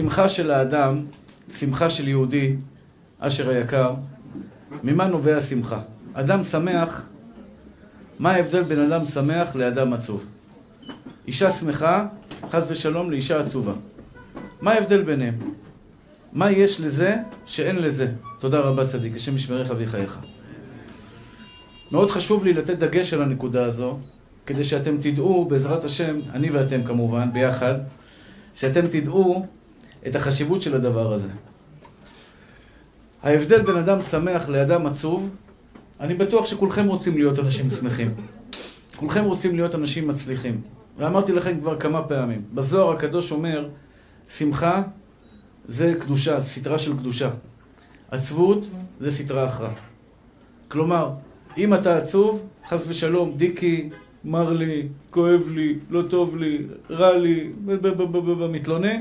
שמחה של האדם, שמחה של יהודי, אשר היקר, ממה נובע שמחה? אדם שמח, מה ההבדל בין אדם שמח לאדם עצוב? אישה שמחה, חס ושלום, לאישה עצובה. מה ההבדל ביניהם? מה יש לזה שאין לזה? תודה רבה צדיק, השם ישמרך ויחייך. מאוד חשוב לי לתת דגש על הנקודה הזו, כדי שאתם תדעו, בעזרת השם, אני ואתם כמובן, ביחד, שאתם תדעו את החשיבות של הדבר הזה. ההבדל בין אדם שמח לאדם עצוב, אני בטוח שכולכם רוצים להיות אנשים שמחים. כולכם רוצים להיות אנשים מצליחים. ואמרתי לכם כבר כמה פעמים, בזוהר הקדוש אומר, שמחה זה קדושה, סתרה של קדושה. עצבות זה סתרה אחרה. כלומר, אם אתה עצוב, חס ושלום, דיקי, מר לי, כואב לי, לא טוב לי, רע לי, מתלונן,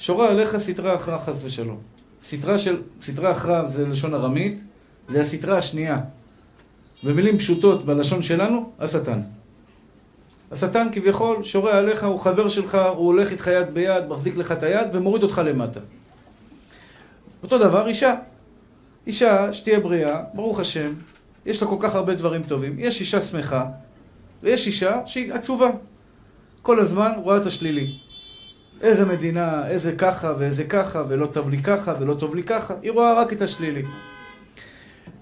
שורה עליך סתרה אחרה, חס ושלום. סתרה אחרה זה לשון ארמית, זה הסתרה השנייה. במילים פשוטות בלשון שלנו, השטן. השטן כביכול שורה עליך, הוא חבר שלך, הוא הולך איתך יד ביד, מחזיק לך את היד ומוריד אותך למטה. אותו דבר אישה. אישה שתהיה בריאה, ברוך השם, יש לה כל כך הרבה דברים טובים. יש אישה שמחה ויש אישה שהיא עצובה. כל הזמן רואה את השלילי. איזה מדינה, איזה ככה ואיזה ככה, ולא טוב לי ככה ולא טוב לי ככה. היא רואה רק את השלילי.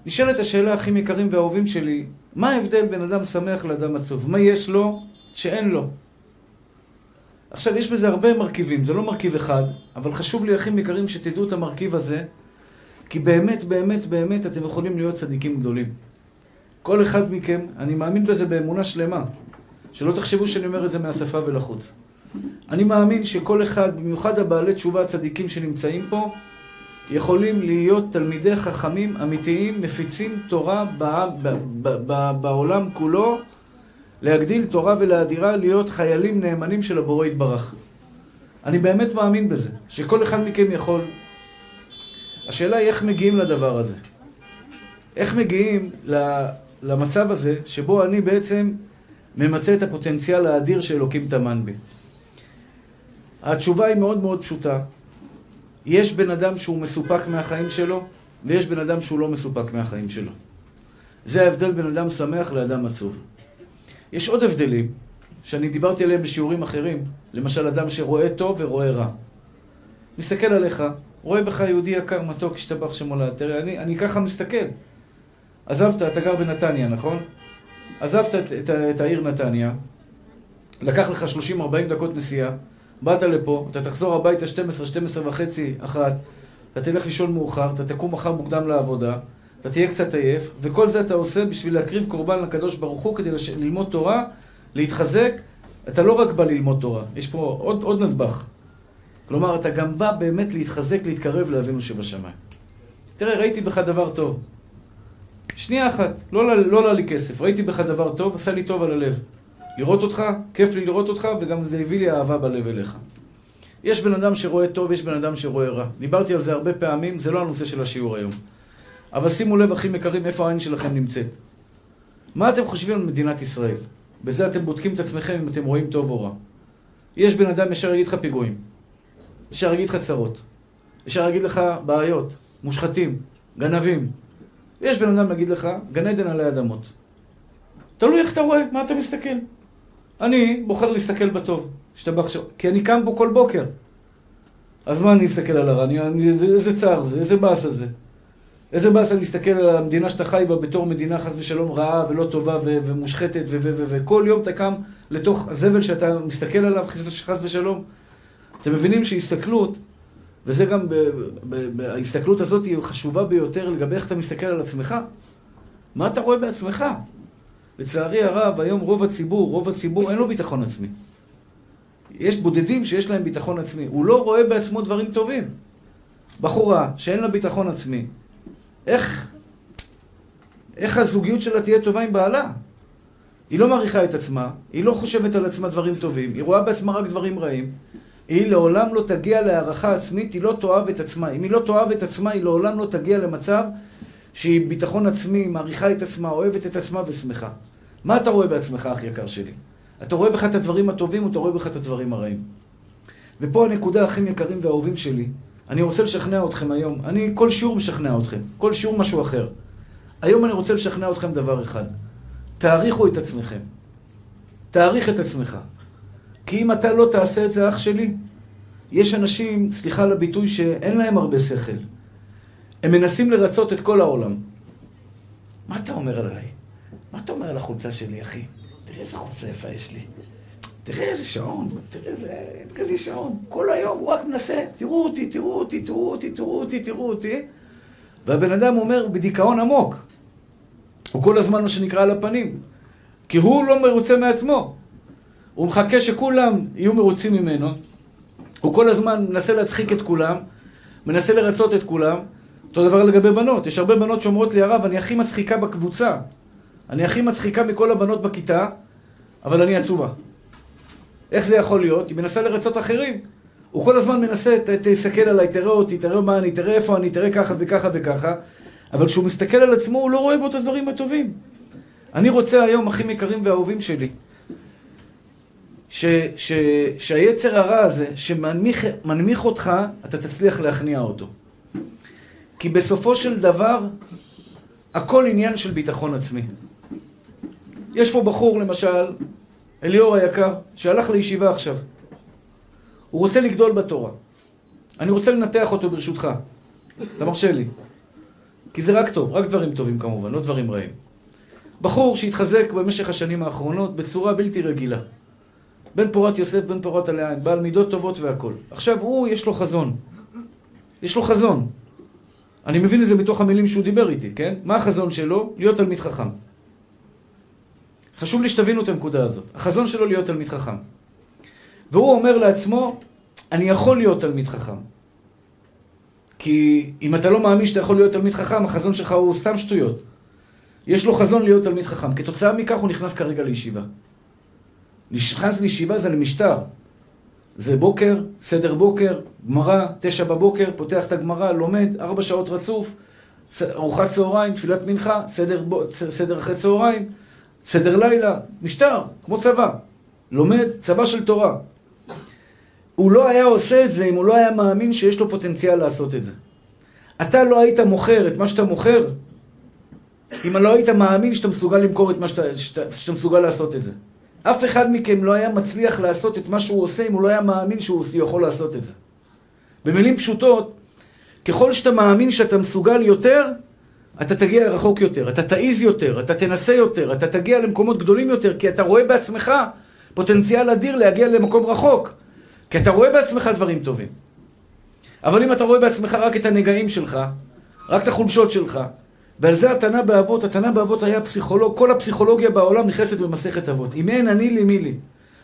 נשאלת השאלה הכי יקרים והאהובים שלי, מה ההבדל בין אדם שמח לאדם עצוב? מה יש לו שאין לו? עכשיו, יש בזה הרבה מרכיבים, זה לא מרכיב אחד, אבל חשוב לי הכי יקרים שתדעו את המרכיב הזה, כי באמת, באמת, באמת אתם יכולים להיות צדיקים גדולים. כל אחד מכם, אני מאמין בזה באמונה שלמה, שלא תחשבו שאני אומר את זה מהשפה ולחוץ. אני מאמין שכל אחד, במיוחד הבעלי תשובה הצדיקים שנמצאים פה, יכולים להיות תלמידי חכמים אמיתיים, מפיצים תורה בעולם כולו, להגדיל תורה ולהדירה, להיות חיילים נאמנים של הבורא יתברך. אני באמת מאמין בזה, שכל אחד מכם יכול. השאלה היא איך מגיעים לדבר הזה. איך מגיעים למצב הזה שבו אני בעצם ממצה את הפוטנציאל האדיר שאלוקים תמן בי. התשובה היא מאוד מאוד פשוטה. יש בן אדם שהוא מסופק מהחיים שלו, ויש בן אדם שהוא לא מסופק מהחיים שלו. זה ההבדל בין אדם שמח לאדם עצוב. יש עוד הבדלים, שאני דיברתי עליהם בשיעורים אחרים, למשל אדם שרואה טוב ורואה רע. מסתכל עליך, רואה בך יהודי יקר, מתוק, השתבח שמולד. תראה, אני ככה מסתכל. עזבת, אתה גר בנתניה, נכון? עזבת את העיר נתניה, לקח לך 30-40 דקות נסיעה, באת לפה, אתה תחזור הביתה 12:30, 1, אתה תלך לישון מאוחר, אתה תקום מחר מוקדם לעבודה, אתה תהיה קצת עייף, וכל זה אתה עושה בשביל להקריב קורבן לקדוש ברוך הוא כדי ללמוד תורה, להתחזק. אתה לא רק בא ללמוד תורה, יש פה עוד נדבך. כלומר, אתה גם בא באמת להתחזק, להתקרב לאבינו שבשמיים. תראה, ראיתי בך דבר טוב. שנייה אחת, לא עלה לי כסף, ראיתי בך דבר טוב, עשה לי טוב על הלב. לראות אותך, כיף לי לראות אותך, וגם זה הביא לי אהבה בלב אליך. יש בן אדם שרואה טוב, יש בן אדם שרואה רע. דיברתי על זה הרבה פעמים, זה לא הנושא של השיעור היום. אבל שימו לב, אחים יקרים, איפה העין שלכם נמצאת. מה אתם חושבים על מדינת ישראל? בזה אתם בודקים את עצמכם אם אתם רואים טוב או רע. יש בן אדם ישר יגיד לך פיגועים. ישר יגיד לך צרות. ישר יגיד לך בעיות, מושחתים, גנבים. יש בן אדם יגיד לך, גן עדן עלי אדמות. תלוי איך אתה רואה, מה אתה מסתכל. אני בוחר להסתכל בטוב, כי אני קם בו כל בוקר. אז מה אני אסתכל על הרע? איזה צער זה, איזה באס הזה. איזה באס אני אסתכל על המדינה שאתה חי בה בתור מדינה חס ושלום רעה ולא טובה ומושחתת וכל יום אתה קם לתוך הזבל שאתה מסתכל עליו חס ושלום. אתם מבינים שהסתכלות, וזה גם, ההסתכלות הזאת היא חשובה ביותר לגבי איך אתה מסתכל על עצמך. מה אתה רואה בעצמך? לצערי הרב, היום רוב הציבור אין לו ביטחון עצמי. יש בודדים שיש להם ביטחון עצמי. הוא לא רואה בעצמו דברים טובים. בחורה שאין לה ביטחון עצמי, איך הזוגיות שלה תהיה טובה עם בעלה? היא לא מעריכה את עצמה, היא לא חושבת על עצמה דברים טובים, היא רואה בעצמה רק דברים רעים. היא לעולם לא תגיע להערכה עצמית, היא לא תאהב את עצמה. אם היא לא תאהב את עצמה, היא לעולם לא תגיע למצב שהיא ביטחון עצמי, מעריכה את עצמה, אוהבת את עצמה ושמחה. מה אתה רואה בעצמך, אח יקר שלי? אתה רואה בך את הדברים הטובים, או אתה רואה בך את הדברים הרעים? ופה הנקודה הכי יקרים והאהובים שלי. אני רוצה לשכנע אתכם היום. אני כל שיעור משכנע אתכם. כל שיעור משהו אחר. היום אני רוצה לשכנע אתכם דבר אחד. תעריכו את עצמכם. תעריך את עצמך. כי אם אתה לא תעשה את זה, אח שלי, יש אנשים, סליחה לביטוי, שאין להם הרבה שכל. הם מנסים לרצות את כל העולם. מה אתה אומר עליי? מה אתה אומר על החולצה שלי, אחי? תראה איזה חולצה יפה יש לי. תראה איזה שעון, תראה איזה שעון. כל היום הוא רק מנסה, תראו אותי. והבן אדם אומר בדיכאון עמוק. הוא כל הזמן מה שנקרא על הפנים. כי הוא לא מרוצה מעצמו. הוא מחכה שכולם יהיו מרוצים ממנו. הוא כל הזמן מנסה להצחיק את כולם, מנסה לרצות את כולם. אותו דבר לגבי בנות. יש הרבה בנות שאומרות לי, הרב, אני הכי מצחיקה בקבוצה. אני הכי מצחיקה מכל הבנות בכיתה, אבל אני עצובה. איך זה יכול להיות? היא מנסה לרצות אחרים. הוא כל הזמן מנסה, תסתכל עליי, תראה אותי, תראה מה אני, תראה איפה אני, תראה ככה וככה וככה. אבל כשהוא מסתכל על עצמו, הוא לא רואה בו את הדברים הטובים. אני רוצה היום, אחים יקרים והאהובים שלי, שהיצר הרע הזה, שמנמיך אותך, אתה תצליח להכניע אותו. כי בסופו של דבר, הכל עניין של ביטחון עצמי. יש פה בחור, למשל, אליאור היקר, שהלך לישיבה עכשיו. הוא רוצה לגדול בתורה. אני רוצה לנתח אותו ברשותך. אתה מרשה לי. כי זה רק טוב, רק דברים טובים כמובן, לא דברים רעים. בחור שהתחזק במשך השנים האחרונות בצורה בלתי רגילה. בן פורת יוסף, בן פורת עלי עין, בעל מידות טובות והכל. עכשיו הוא, יש לו חזון. יש לו חזון. אני מבין את זה מתוך המילים שהוא דיבר איתי, כן? מה החזון שלו? להיות תלמיד חכם. חשוב לי שתבינו את הנקודה הזאת. החזון שלו להיות תלמיד חכם. והוא אומר לעצמו, אני יכול להיות תלמיד חכם. כי אם אתה לא מאמין שאתה יכול להיות תלמיד חכם, החזון שלך הוא סתם שטויות. יש לו חזון להיות תלמיד חכם. כתוצאה מכך הוא נכנס כרגע לישיבה. נכנס לישיבה זה למשטר. זה בוקר, סדר בוקר, גמרא, 9 בבוקר, פותח את הגמרא, לומד, 4 שעות רצוף, ארוחת צהריים, תפילת מנחה, סדר אחרי צהריים, סדר לילה, משטר, כמו צבא. לומד, צבא של תורה. הוא לא היה עושה את זה אם הוא לא היה מאמין שיש לו פוטנציאל לעשות את זה. אתה לא היית מוכר את מה שאתה מוכר, אם לא היית מאמין שאתה מסוגל למכור את מה שאתה מסוגל לעשות את זה. אף אחד מכם לא היה מצליח לעשות את מה שהוא עושה אם הוא לא היה מאמין שהוא יכול לעשות את זה. במילים פשוטות, ככל שאתה מאמין שאתה מסוגל יותר, אתה תגיע רחוק יותר, אתה תעיז יותר, אתה תנסה יותר, אתה תגיע למקומות גדולים יותר, כי אתה רואה בעצמך פוטנציאל אדיר להגיע למקום רחוק. כי אתה רואה בעצמך דברים טובים. אבל אם אתה רואה בעצמך רק את הנגעים שלך, רק את החולשות שלך, ועל זה התנא באבות היה פסיכולוג, כל הפסיכולוגיה בעולם נכנסת במסכת אבות. אם אין אני לי מי לי.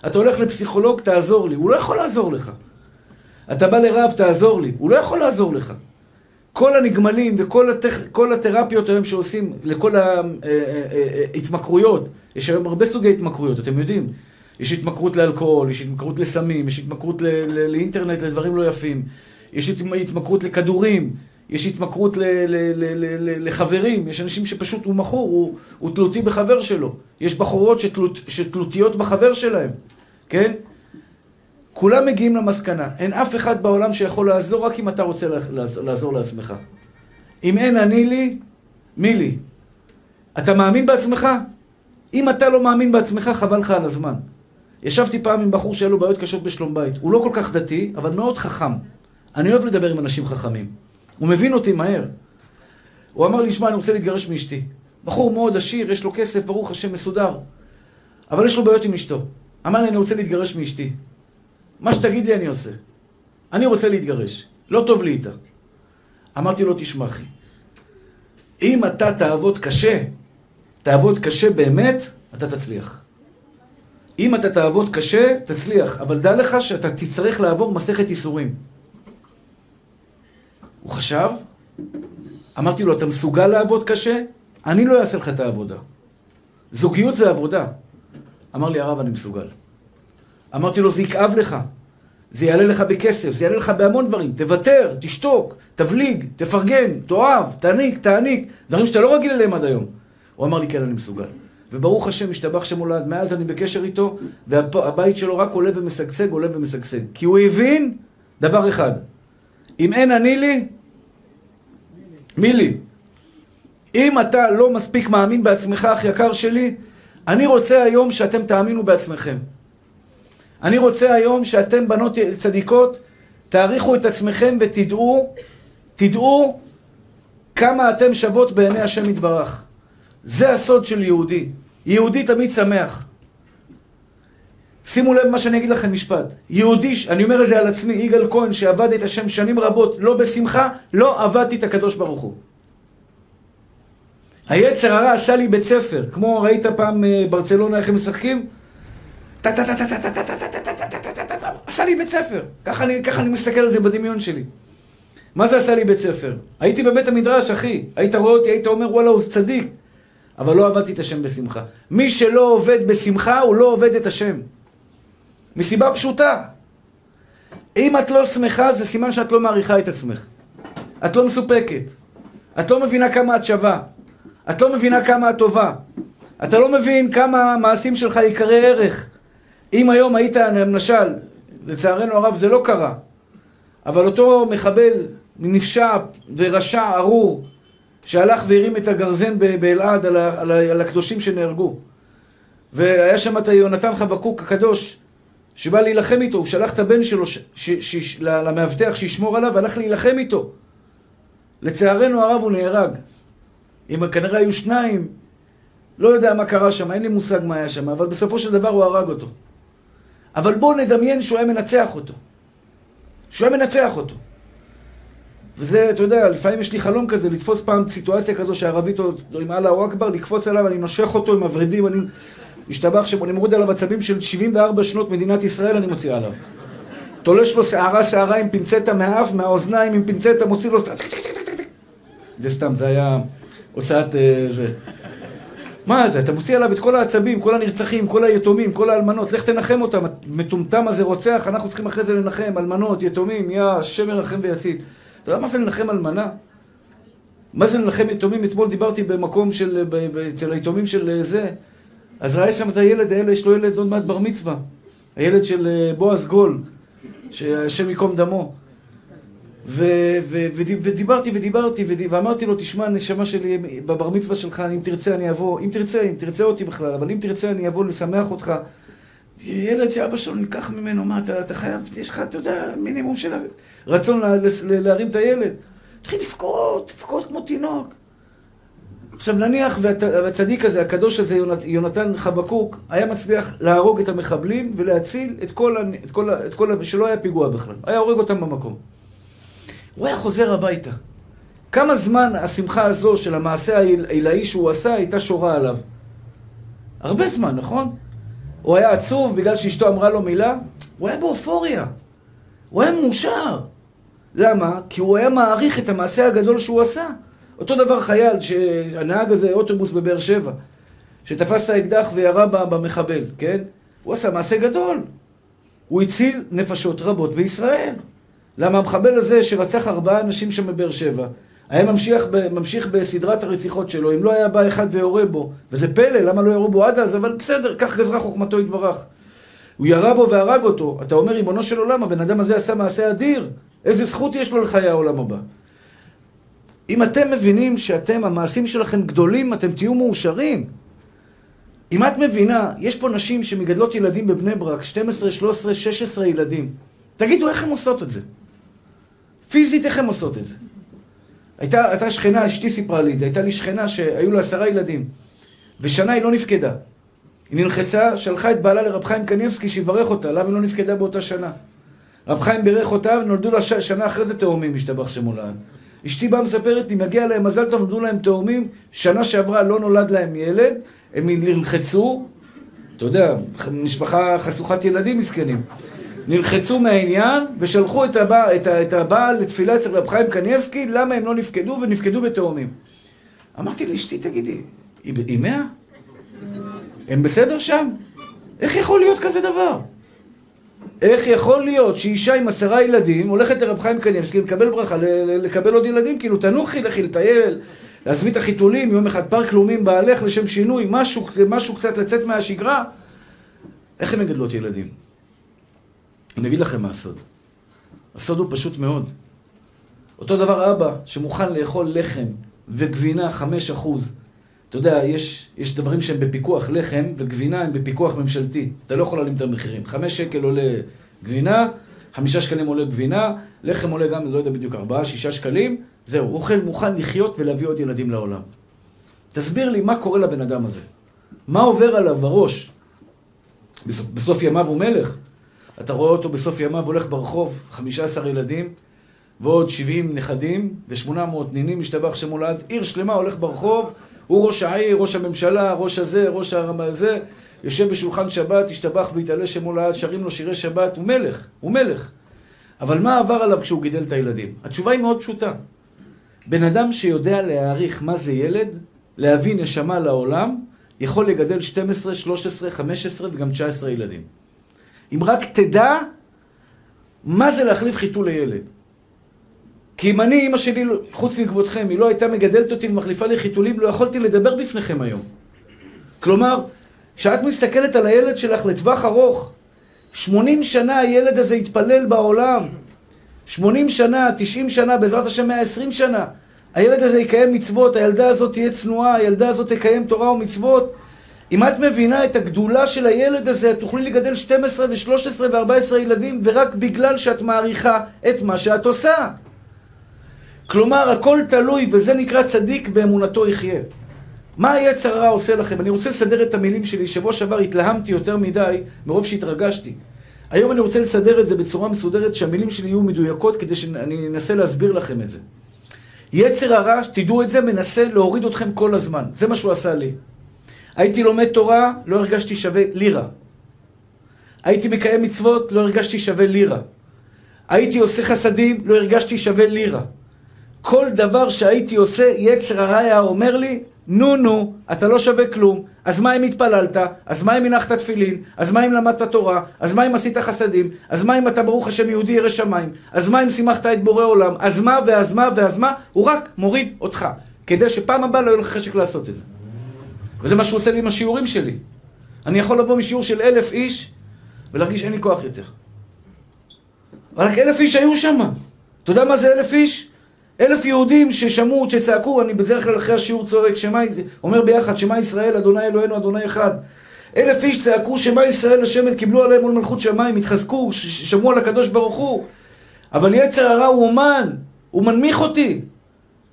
אתה הולך לפסיכולוג, תעזור לי. הוא לא יכול לעזור לך. אתה בא לרב, תעזור לי. הוא לא יכול לעזור לך. כל הנגמלים וכל כל התרפיות היום שעושים לכל ההתמכרויות, יש היום הרבה סוגי התמכרויות, אתם יודעים. יש התמכרות לאלכוהול, יש התמכרות לסמים, יש התמכרות לאינטרנט, לדברים לא יפים. יש התמכרות לכדורים. יש התמכרות לחברים, יש אנשים שפשוט הוא מכור, הוא תלותי בחבר שלו. יש בחורות שתלותיות בחבר שלהם, כן? כולם מגיעים למסקנה. אין אף אחד בעולם שיכול לעזור רק אם אתה רוצה לעזור לעצמך. אם אין אני לי, מי לי? אתה מאמין בעצמך? אם אתה לא מאמין בעצמך, חבל לך על הזמן. ישבתי פעם עם בחור שהיה לו בעיות קשות בשלום בית. הוא לא כל כך דתי, אבל מאוד חכם. אני אוהב לדבר עם אנשים חכמים. הוא מבין אותי מהר. הוא אמר לי, שמע, אני רוצה להתגרש מאשתי. בחור מאוד עשיר, יש לו כסף, ברוך השם מסודר. אבל יש לו בעיות עם אשתו. אמר לי, אני רוצה להתגרש מאשתי. מה שתגיד לי אני עושה. אני רוצה להתגרש. לא טוב לי איתה. אמרתי לו, תשמע אחי. אם אתה תעבוד קשה באמת, אתה תצליח. אם אתה תעבוד קשה, תצליח. אבל דע לך שאתה תצטרך לעבור מסכת ייסורים. הוא חשב, אמרתי לו, אתה מסוגל לעבוד קשה? אני לא אעשה לך את העבודה. זוגיות זה עבודה. אמר לי, הרב, אני מסוגל. אמרתי לו, זה יכאב לך. זה יעלה לך בכסף, זה יעלה לך בהמון דברים. תוותר, תשתוק, תבליג, תפרגן, תאהב, תעניק. דברים שאתה לא רגיל אליהם עד היום. הוא אמר לי, כן, אני מסוגל. וברוך השם השתבח שמולד, מאז אני בקשר איתו, והבית שלו רק עולה ומשגשג, עולה ומשגשג. כי הוא הבין דבר אחד, אם אין אני לי, מי לי? אם אתה לא מספיק מאמין בעצמך, אח יקר שלי, אני רוצה היום שאתם תאמינו בעצמכם. אני רוצה היום שאתם בנות צדיקות, תעריכו את עצמכם ותדעו, כמה אתם שוות בעיני השם יתברך. זה הסוד של יהודי. יהודי תמיד שמח. שימו לב מה שאני אגיד לכם משפט. יהודי, אני אומר את זה על עצמי, יגאל כהן, שעבד את השם שנים רבות, לא בשמחה, לא עבדתי את הקדוש ברוך הוא. היצר הרע עשה לי בית ספר, כמו ראית פעם ברצלונה איך הם משחקים? עשה לי בית ספר. ככה אני מסתכל על זה בדמיון שלי. מה זה עשה לי בית ספר? הייתי בבית המדרש, אחי. היית רואה אותי, היית אומר, וואלה, הוא צדיק. אבל לא עבדתי את השם בשמחה. מי שלא עובד בשמחה, הוא לא עובד את השם. מסיבה פשוטה. אם את לא שמחה, זה סימן שאת לא מעריכה את עצמך. את לא מסופקת. את לא מבינה כמה את שווה. את לא מבינה כמה את טובה. אתה לא מבין כמה המעשים שלך יקרה ערך. אם היום היית, למשל, לצערנו הרב, זה לא קרה. אבל אותו מחבל נפשע ורשע ארור, שהלך והרים את הגרזן באלעד על הקדושים שנהרגו. והיה שם את יונתן חבקוק הקדוש, שבא להילחם איתו, הוא שלח את הבן שלו למאבטח שישמור עליו, והלך להילחם איתו. לצערנו הרב הוא נהרג. אם כנראה היו שניים, לא יודע מה קרה שם, אין לי מושג מה היה שם, אבל בסופו של דבר הוא הרג אותו. אבל בואו נדמיין שהוא היה מנצח אותו. וזה, אתה יודע, לפעמים יש לי חלום כזה, לתפוס פעם סיטואציה כזו שהערבית עם אללה או אקבר, לקפוץ עליו, אני נושך אותו עם הורידים, אני משתבח שבו, אני מוריד עליו עצבים של 74 שנות מדינת ישראל, אני מוציא עליו. תולש לו שערה עם פינצטה מהאף, מהאוזניים עם פינצטה, מוציא לו... זה סתם, זה היה הוצאת... מה זה? אתה מוציא עליו את כל העצבים, כל הנרצחים, כל היתומים, כל האלמנות. לך תנחם אותם, מטומטם הזה רוצח, אנחנו צריכים אחרי זה לנחם, אלמנות, יתומים, יא, השם ירחם ויצית. אתה יודע מה זה לנחם אלמנה? מה זה לנחם יתומים? אתמול דיברתי במקום של, אצל היתומים של זה, אז ראה שם את הילד, יש לו ילד עוד מעט בר מצווה, הילד של בועז גול, שהשם יקום דמו. ודיברתי ואמרתי לו, תשמע, נשמה שלי, בבר מצווה שלך, אם תרצה אני אבוא, אם תרצה אותי בכלל, אבל אם תרצה אני אבוא לשמח אותך. ילד שאבא שלו ניקח ממנו, מה, אתה חייב, יש לך, אתה יודע, מינימום של רצון להרים את הילד. תתחיל לפקוד, כמו תינוק. עכשיו נניח, והצדיק הזה, הקדוש הזה, יונתן חבקוק, היה מצליח להרוג את המחבלים ולהציל את כל שלא היה פיגוע בכלל, היה הורג אותם במקום. הוא היה חוזר הביתה. כמה זמן השמחה הזו של המעשה העילאי שהוא עשה הייתה שורה עליו? הרבה זמן, נכון? הוא היה עצוב בגלל שאשתו אמרה לו מילה? הוא היה באופוריה. הוא היה מאושר. למה? כי הוא היה מעריך את המעשה הגדול שהוא עשה. אותו דבר חייל, שהנהג הזה אוטובוס בבאר שבע, שתפס את האקדח וירה במחבל, כן? הוא עשה מעשה גדול. הוא הציל נפשות רבות בישראל. למה המחבל הזה שרצח 4 אנשים שם בבאר שבע, היה ממשיך בסדרת הרציחות שלו, אם לא היה בא אחד ויורה בו, וזה פלא, למה לא ירו בו עד אז, אבל בסדר, כך גזרה חוכמתו יתברך. הוא ירה בו והרג אותו, אתה אומר, ריבונו של עולם, הבן אדם הזה עשה מעשה אדיר, איזה זכות יש לו לחיי העולם הבא. אם אתם מבינים שאתם, המעשים שלכם גדולים, אתם תהיו מאושרים. אם את מבינה, יש פה נשים שמגדלות ילדים בבני ברק, 12, 13, 16 ילדים. תגידו, איך הם עושות את זה? פיזית איך הם עושות את זה? הייתה שכנה, אשתי סיפרה לי, הייתה לי שכנה שהיו לה 10 ילדים, ושנה היא לא נפקדה. היא נלחצה, שלחה את בעלה לרב חיים קניבסקי שיברך אותה, למה היא לא נפקדה באותה שנה? רב חיים בירך אותה ונולדו לה שנה אחרי זה תאומים, השתבח שמולען. אשתי באה מספרת לי, מגיע להם מזל טוב, נולדו להם תאומים, שנה שעברה לא נולד להם ילד, הם נלחצו, אתה יודע, משפחה חסוכת ילדים מסכנים. נלחצו מהעניין ושלחו את הבעל לתפילה אצל רב חיים קניבסקי, למה הם לא נפקדו ונפקדו בתאומים. אמרתי לאשתי, תגידי, היא 100? הם בסדר שם? איך יכול להיות כזה דבר? איך יכול להיות שאישה עם 10 ילדים הולכת לרב חיים קניבסקי לקבל ברכה, לקבל עוד ילדים? כאילו תנוחי, לכי לטייל, להסביר את החיתולים, יום אחד פארק לאומים בהלך לשם שינוי, משהו קצת לצאת מהשגרה. איך הם מגדלות ילדים? אני אגיד לכם מה הסוד. הסוד הוא פשוט מאוד. אותו דבר אבא שמוכן לאכול לחם וגבינה 5%. אתה יודע, יש דברים שהם בפיקוח, לחם וגבינה הם בפיקוח ממשלתי. אתה לא יכול להעלים את המחירים. 5 שקל עולה גבינה, 5 שקלים עולה גבינה, לחם עולה גם, לא יודע בדיוק, 4-6 שקלים. זהו, אוכל מוכן לחיות ולהביא עוד ילדים לעולם. תסביר לי מה קורה לבן אדם הזה. מה עובר עליו בראש? בסוף ימיו הוא מלך. אתה רואה אותו בסוף ימיו הולך ברחוב, 15 ילדים, ועוד 70 נכדים, ו800 נינים משתבח שמולד, עיר שלמה הולך ברחוב, הוא ראש העיר, ראש הממשלה, ראש הזה, ראש הרמה הזה, יושב בשולחן שבת, השתבח והתעלה שמולד, שרים לו שירי שבת, הוא מלך, הוא מלך. אבל מה עבר עליו כשהוא גידל את הילדים? התשובה היא מאוד פשוטה. בן אדם שיודע להעריך מה זה ילד, להביא נשמה לעולם, יכול לגדל 12, 13, 15 וגם 19 ילדים. אם רק תדע מה זה להחליף חיתול לילד. כי אם אני, אמא שלי, חוץ מכבודכם, היא לא הייתה מגדלת אותי ומחליפה לי חיתולים, לא יכולתי לדבר בפניכם היום. כלומר, כשאת מסתכלת על הילד שלך לטווח ארוך, 80 שנה הילד הזה התפלל בעולם. 80 שנה, 90 שנה, בעזרת השם 120 שנה. הילד הזה יקיים מצוות, הילדה הזאת תהיה צנועה, הילדה הזאת תקיים תורה ומצוות. אם את מבינה את הגדולה של הילד הזה, תוכלי לגדל 12 ו-13 ו-14 ילדים, ורק בגלל שאת מעריכה את מה שאת עושה. כלומר, הכל תלוי, וזה נקרא צדיק באמונתו יחיה. מה היצר הרע עושה לכם? אני רוצה לסדר את המילים שלי. שבוע שעבר התלהמתי יותר מדי, מרוב שהתרגשתי. היום אני רוצה לסדר את זה בצורה מסודרת, שהמילים שלי יהיו מדויקות, כדי שאני אנסה להסביר לכם את זה. יצר הרע, תדעו את זה, מנסה להוריד אתכם כל הזמן. זה מה שהוא עשה לי. הייתי לומד תורה, לא הרגשתי שווה לירה. הייתי מקיים מצוות, לא הרגשתי שווה לירה. הייתי עושה חסדים, לא הרגשתי שווה לירה. כל דבר שהייתי עושה, יצר הרע היה אומר לי, נו, אתה לא שווה כלום, אז מה אם התפללת, אז מה אם הנחת תפילין, אז מה אם למדת תורה, אז מה אם עשית חסדים, אז מה אם אתה ברוך השם יהודי ירא שמיים, אז מה אם שימחת את בורא עולם, אז מה ואז מה ואז מה, הוא רק מוריד אותך, כדי שפעם הבאה לא יהיה לך חשק לעשות את זה. וזה מה שהוא עושה לי עם השיעורים שלי. אני יכול לבוא משיעור של 1,000 איש, ולהרגיש אין לי כוח יותר. אבל רק 1,000 איש היו שם. אתה יודע מה זה 1,000 איש? 1,000 יהודים ששמעו, שצעקו, אני בדרך כלל אחרי השיעור צועק, אומר ביחד, שמה ישראל, אדוני אלוהינו, אדוני אחד. 1,000 איש צעקו, שמה ישראל לשמן, קיבלו עליהם מול מלכות שמיים, התחזקו, שמעו על הקדוש ברוך הוא. אבל יצר הרע הוא אומן, הוא מנמיך אותי.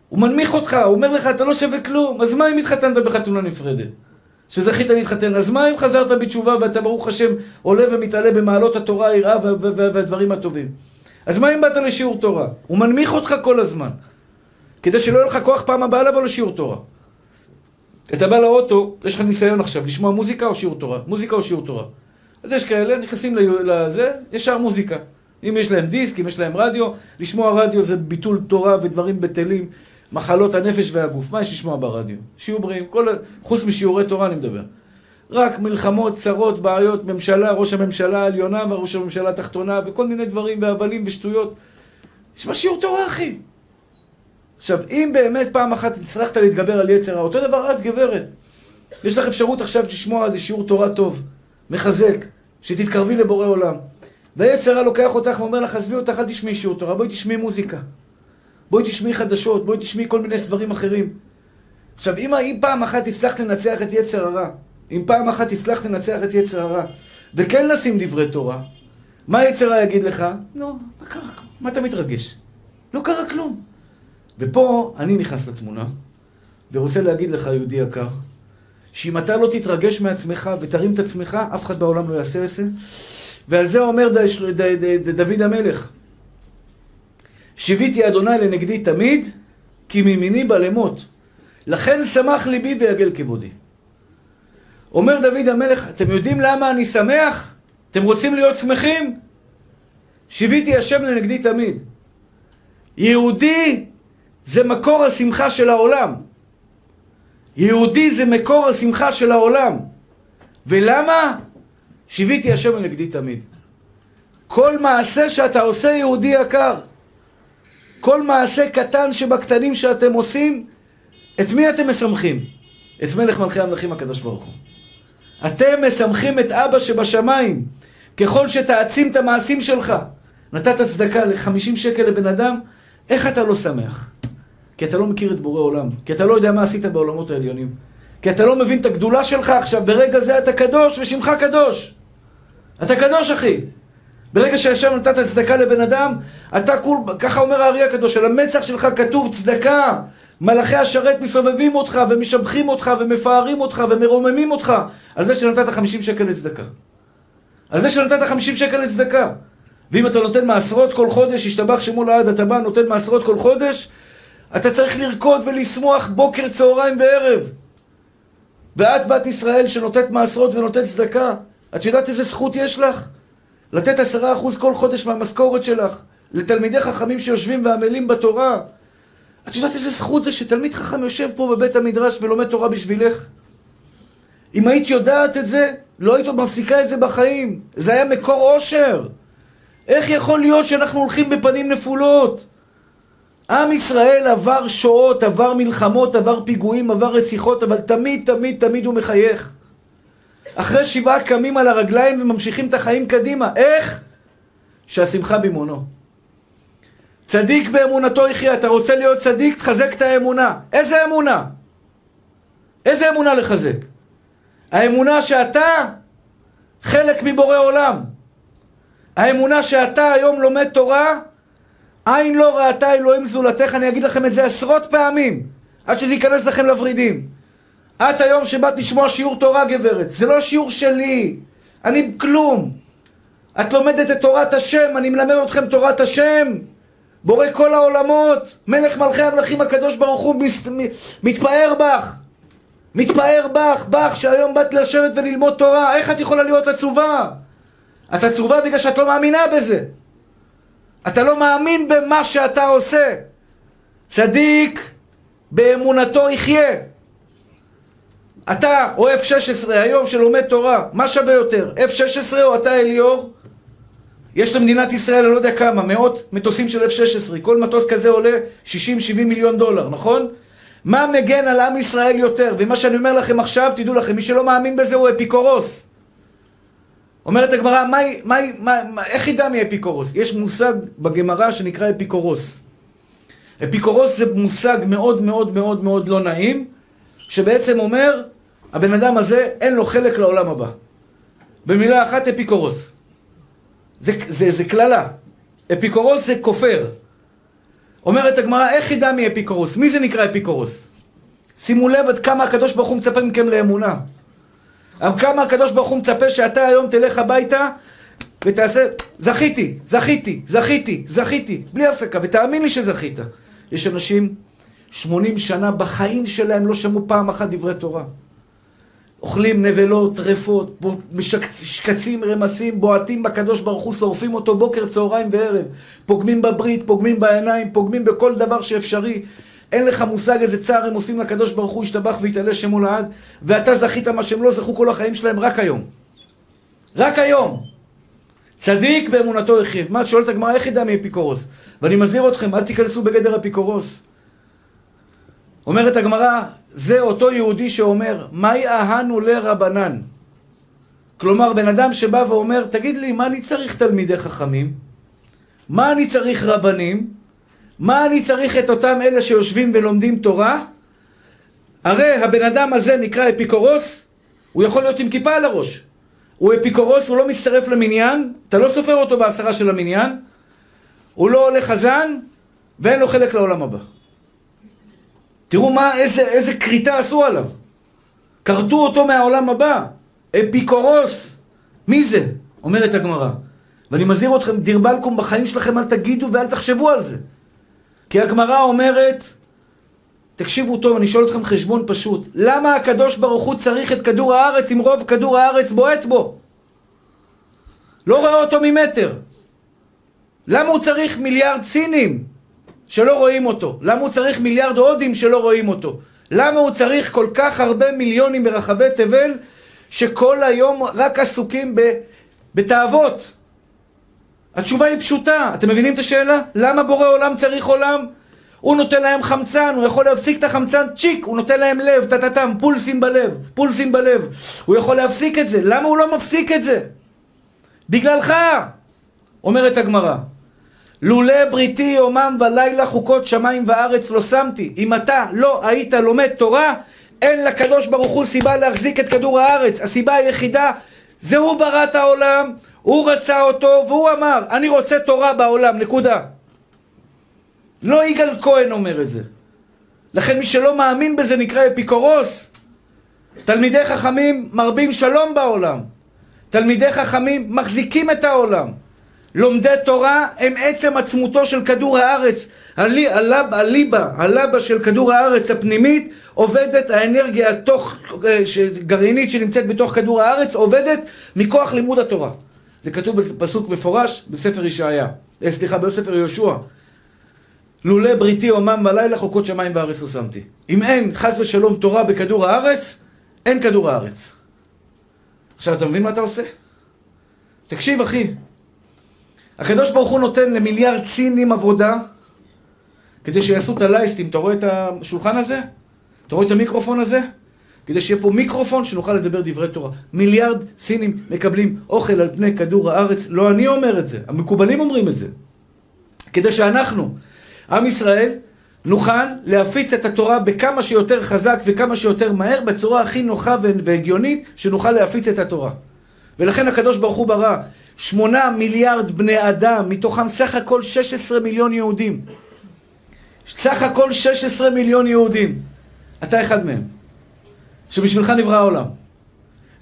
הוא מנמיך אותך, הוא אומר לך, אתה לא שווה כלום, אז מה אם התחתנת בחתונה נפרדת? שזכית להתחתן, אז מה אם חזרת בתשובה ואתה ברוך השם עולה ומתעלה במעלות התורה, היראה והדברים הטובים? אז מה אם באת לשיעור תורה? הוא מנמיך אותך כל הזמן, כדי שלא יהיה לך כוח פעם הבאה לבוא לשיעור תורה. אתה בא לאוטו, יש לך ניסיון עכשיו, לשמוע מוזיקה או שיעור תורה? מוזיקה או שיעור תורה? אז יש כאלה, נכנסים לזה, ישר מוזיקה. אם יש להם דיסק, אם יש להם רדיו, לשמוע רדיו זה ביטול תורה ודברים בטלים. מחלות הנפש והגוף, מה יש לשמוע ברדיו? שיהיו בריאים, חוץ משיעורי תורה אני מדבר. רק מלחמות, צרות, בעיות, ממשלה, ראש הממשלה העליונה וראש הממשלה התחתונה, וכל מיני דברים והבלים ושטויות. תשמע שיעור תורה, אחי. עכשיו, אם באמת פעם אחת הצלחת להתגבר על יצר הרע, אותו דבר את גברת. יש לך אפשרות עכשיו לשמוע איזה שיעור תורה טוב, מחזק, שתתקרבי לבורא עולם. והיצר הרע לוקח אותך ואומר לך, עזבי אותך, אל תשמעי שיעור תורה, בואי תשמעי מוזיקה. בואי תשמעי חדשות, בואי תשמעי כל מיני דברים אחרים. עכשיו, אם פעם אחת הצלחת לנצח את יצר הרע, וכן לשים דברי תורה, מה יצר הרע יגיד לך? לא, מה קרה? מה אתה מתרגש? לא קרה כלום. ופה אני נכנס לתמונה, ורוצה להגיד לך, יהודי יקר, שאם אתה לא תתרגש מעצמך ותרים את עצמך, אף אחד בעולם לא יעשה את זה. ועל זה אומר דוד המלך, שיביתי אדוני לנגדי תמיד, כי ממיני בלמות. לכן שמח ליבי ויגל כבודי. אומר דוד המלך, אתם יודעים למה אני שמח? אתם רוצים להיות שמחים? שיביתי השם לנגדי תמיד. יהודי זה מקור השמחה של העולם. יהודי זה מקור השמחה של העולם. ולמה? שיביתי השם לנגדי תמיד. כל מעשה שאתה עושה, יהודי יקר, כל מעשה קטן שבקטנים שאתם עושים, את מי אתם מסמכים? את מלך מלכי המלכים הקדוש ברוך הוא. אתם מסמכים את אבא שבשמיים. ככל שתעצים את המעשים שלך, נתת צדקה ל50 שקל לבן אדם, איך אתה לא שמח? כי אתה לא מכיר את בורא עולם, כי אתה לא יודע מה עשית בעולמות העליונים, כי אתה לא מבין את הגדולה שלך עכשיו. ברגע זה אתה קדוש ושמך קדוש. אתה קדוש, אחי. ברגע שישר נתת צדקה לבן אדם, אתה כול, ככה אומר הארי הקדוש, על המצח שלך כתוב צדקה. מלאכי השרת מסובבים אותך ומשבחים אותך ומפארים אותך ומרוממים אותך על זה שנתת 50 שקל לצדקה. על זה שנתת 50 שקל לצדקה. ואם אתה נותן מעשרות כל חודש, ישתבח שמו לעד, אתה בא, נותן מעשרות כל חודש, אתה צריך לרקוד ולשמוח בוקר, צהריים וערב. ואת בת ישראל שנותת מעשרות ונותן צדקה, את יודעת איזה זכות יש לך? לתת 10% כל חודש מהמשכורת שלך לתלמידי חכמים שיושבים ועמלים בתורה. את יודעת איזה זכות זה שתלמיד חכם יושב פה בבית המדרש ולומד תורה בשבילך? אם היית יודעת את זה, לא היית מפסיקה את זה בחיים. זה היה מקור עושר. איך יכול להיות שאנחנו הולכים בפנים נפולות? עם ישראל עבר שואות, עבר מלחמות, עבר פיגועים, עבר רציחות, אבל תמיד, תמיד, תמיד הוא מחייך. אחרי 7 קמים על הרגליים וממשיכים את החיים קדימה. איך? שהשמחה במונו. צדיק באמונתו יחיה. אתה רוצה להיות צדיק? תחזק את האמונה. איזה אמונה? איזה אמונה לחזק? האמונה שאתה חלק מבורא עולם. האמונה שאתה היום לומד תורה, עין לא ראתה אלוהים זולתך. אני אגיד לכם את זה 10 פעמים, עד שזה ייכנס לכם לורידים. את היום שבאת לשמוע שיעור תורה, גברת, זה לא שיעור שלי, אני כלום. את לומדת את תורת השם, אני מלמד אתכם תורת השם. בורא כל העולמות, מלך מלכי המלכים הקדוש ברוך הוא מתפאר בך. מתפאר בך, שהיום באת לשבת וללמוד תורה. איך את יכולה להיות עצובה? את עצובה בגלל שאת לא מאמינה בזה. אתה לא מאמין במה שאתה עושה. צדיק באמונתו יחיה. אתה או F-16 היום שלומד תורה, מה שווה יותר? F-16 או אתה אליאור? יש למדינת ישראל, אני לא יודע כמה, מאות מטוסים של F-16. כל מטוס כזה עולה 60-70 מיליון דולר, נכון? מה מגן על עם ישראל יותר? ומה שאני אומר לכם עכשיו, תדעו לכם, מי שלא מאמין בזה הוא אפיקורוס. אומרת הגמרא, איך ידע מי אפיקורוס? יש מושג בגמרא שנקרא אפיקורוס. אפיקורוס זה מושג מאוד מאוד מאוד מאוד לא נעים, שבעצם אומר, הבן אדם הזה אין לו חלק לעולם הבא. במילה אחת, אפיקורוס. זה כללה. אפיקורוס זה כופר. אומרת הגמרא, איך ידע מי אפיקורוס? מי זה נקרא אפיקורוס? שימו לב עד כמה הקדוש ברוך הוא מצפה מכם לאמונה. עד כמה הקדוש ברוך הוא מצפה שאתה היום תלך הביתה ותעשה, זכיתי, זכיתי, זכיתי, זכיתי, בלי הפסקה, ותאמין לי שזכית. יש אנשים 80 שנה בחיים שלהם לא שמעו פעם אחת דברי תורה. אוכלים נבלות, טרפות, שקצים, רמסים, בועטים בקדוש ברוך הוא, שורפים אותו בוקר, צהריים וערב. פוגמים בברית, פוגמים בעיניים, פוגמים בכל דבר שאפשרי. אין לך מושג איזה צער הם עושים לקדוש ברוך הוא, ישתבח ויתעלה שמו לעד. ואתה זכית מה שהם לא זכו כל החיים שלהם, רק היום. רק היום. צדיק באמונתו יחיה. מה, את שואלת הגמרא, איך ידע מי אפיקורוס? ואני מזהיר אתכם, אל תיכנסו בגדר אפיקורוס. אומרת הגמרא, זה אותו יהודי שאומר, מאי אהנו לרבנן. כלומר, בן אדם שבא ואומר, תגיד לי, מה אני צריך תלמידי חכמים? מה אני צריך רבנים? מה אני צריך את אותם אלה שיושבים ולומדים תורה? הרי הבן אדם הזה נקרא אפיקורוס, הוא יכול להיות עם כיפה על הראש. הוא אפיקורוס, הוא לא מצטרף למניין, אתה לא סופר אותו בעשרה של המניין, הוא לא עולה חזן, ואין לו חלק לעולם הבא. תראו איזה קריטה עשו עליו. קרטו אותו מהעולם הבא. אפיקורוס. מי זה? אומרת הגמרא. ואני מזהיר אתכם, דרבלקום, בחיים שלכם אל תגידו ואל תחשבו על זה. כי הגמרא אומרת, תקשיבו טוב, אני שואל אתכם חשבון פשוט. למה הקדוש ברוך הוא צריך את כדור הארץ אם רוב כדור הארץ בועט בו? לא ראה אותו ממטר. למה הוא צריך מיליארד סינים? שלא רואים אותו. למה הוא צריך מיליארד הודים שלא רואים אותו? למה הוא צריך כל כך הרבה מיליונים ברחבי תבל שכל היום רק עסוקים בתאוות? התשובה היא פשוטה. אתם מבינים את השאלה? למה בורא עולם צריך עולם? הוא נותן להם חמצן, הוא יכול להפסיק את החמצן, צ'יק, הוא נותן להם לב, טטטם, פולסים בלב, פולסים בלב. הוא יכול להפסיק את זה. למה הוא לא מפסיק את זה? בגללך, אומרת הגמרא. לולא בריתי יומם ולילה חוקות שמיים וארץ לא שמתי. אם אתה לא היית לומד תורה, אין לקדוש ברוך הוא סיבה להחזיק את כדור הארץ. הסיבה היחידה, זה הוא ברא את העולם, הוא רצה אותו, והוא אמר, אני רוצה תורה בעולם, נקודה. לא יגאל כהן אומר את זה. לכן מי שלא מאמין בזה נקרא אפיקורוס. תלמידי חכמים מרבים שלום בעולם. תלמידי חכמים מחזיקים את העולם. לומדי תורה הם עצם עצמותו של כדור הארץ. הליבה של כדור הארץ הפנימית עובדת, האנרגיה גרעינית שנמצאת בתוך כדור הארץ עובדת מכוח לימוד התורה. זה כתוב בפסוק מפורש בספר ישעיה. סליחה, בספר יהושע. לולא בריתי יומם ולילה חוקות שמיים וארץ לא שמתי. אם אין חס ושלום תורה בכדור הארץ, אין כדור הארץ. עכשיו אתה מבין מה אתה עושה? תקשיב אחי, הקדוש ברוך הוא נותן למיליארד צינים עבודה כדי שיעשו את הלייסטים. אתה רואה את השולחן הזה? אתה רואה את המיקרופון הזה? כדי שיהיה פה מיקרופון שנוכל לדבר דברי תורה. מיליארד צינים מקבלים אוכל על פני כדור הארץ. לא אני אומר את זה, המקובלים אומרים את זה, כדי שאנחנו עם ישראל נוכל להפיץ את התורה בכמה שיותר חזק וכמה שיותר מהר, בצורה הכי נוחה והגיונית שנוכל להפיץ את התורה. ולכן הקדוש ברוך הוא ברא 8 מיליארד בני אדם, מתוכם סך הכל 16 מיליון יהודים. סך הכל 16 מיליון יהודים. אתה אחד מהם. שבשבילך נברא העולם.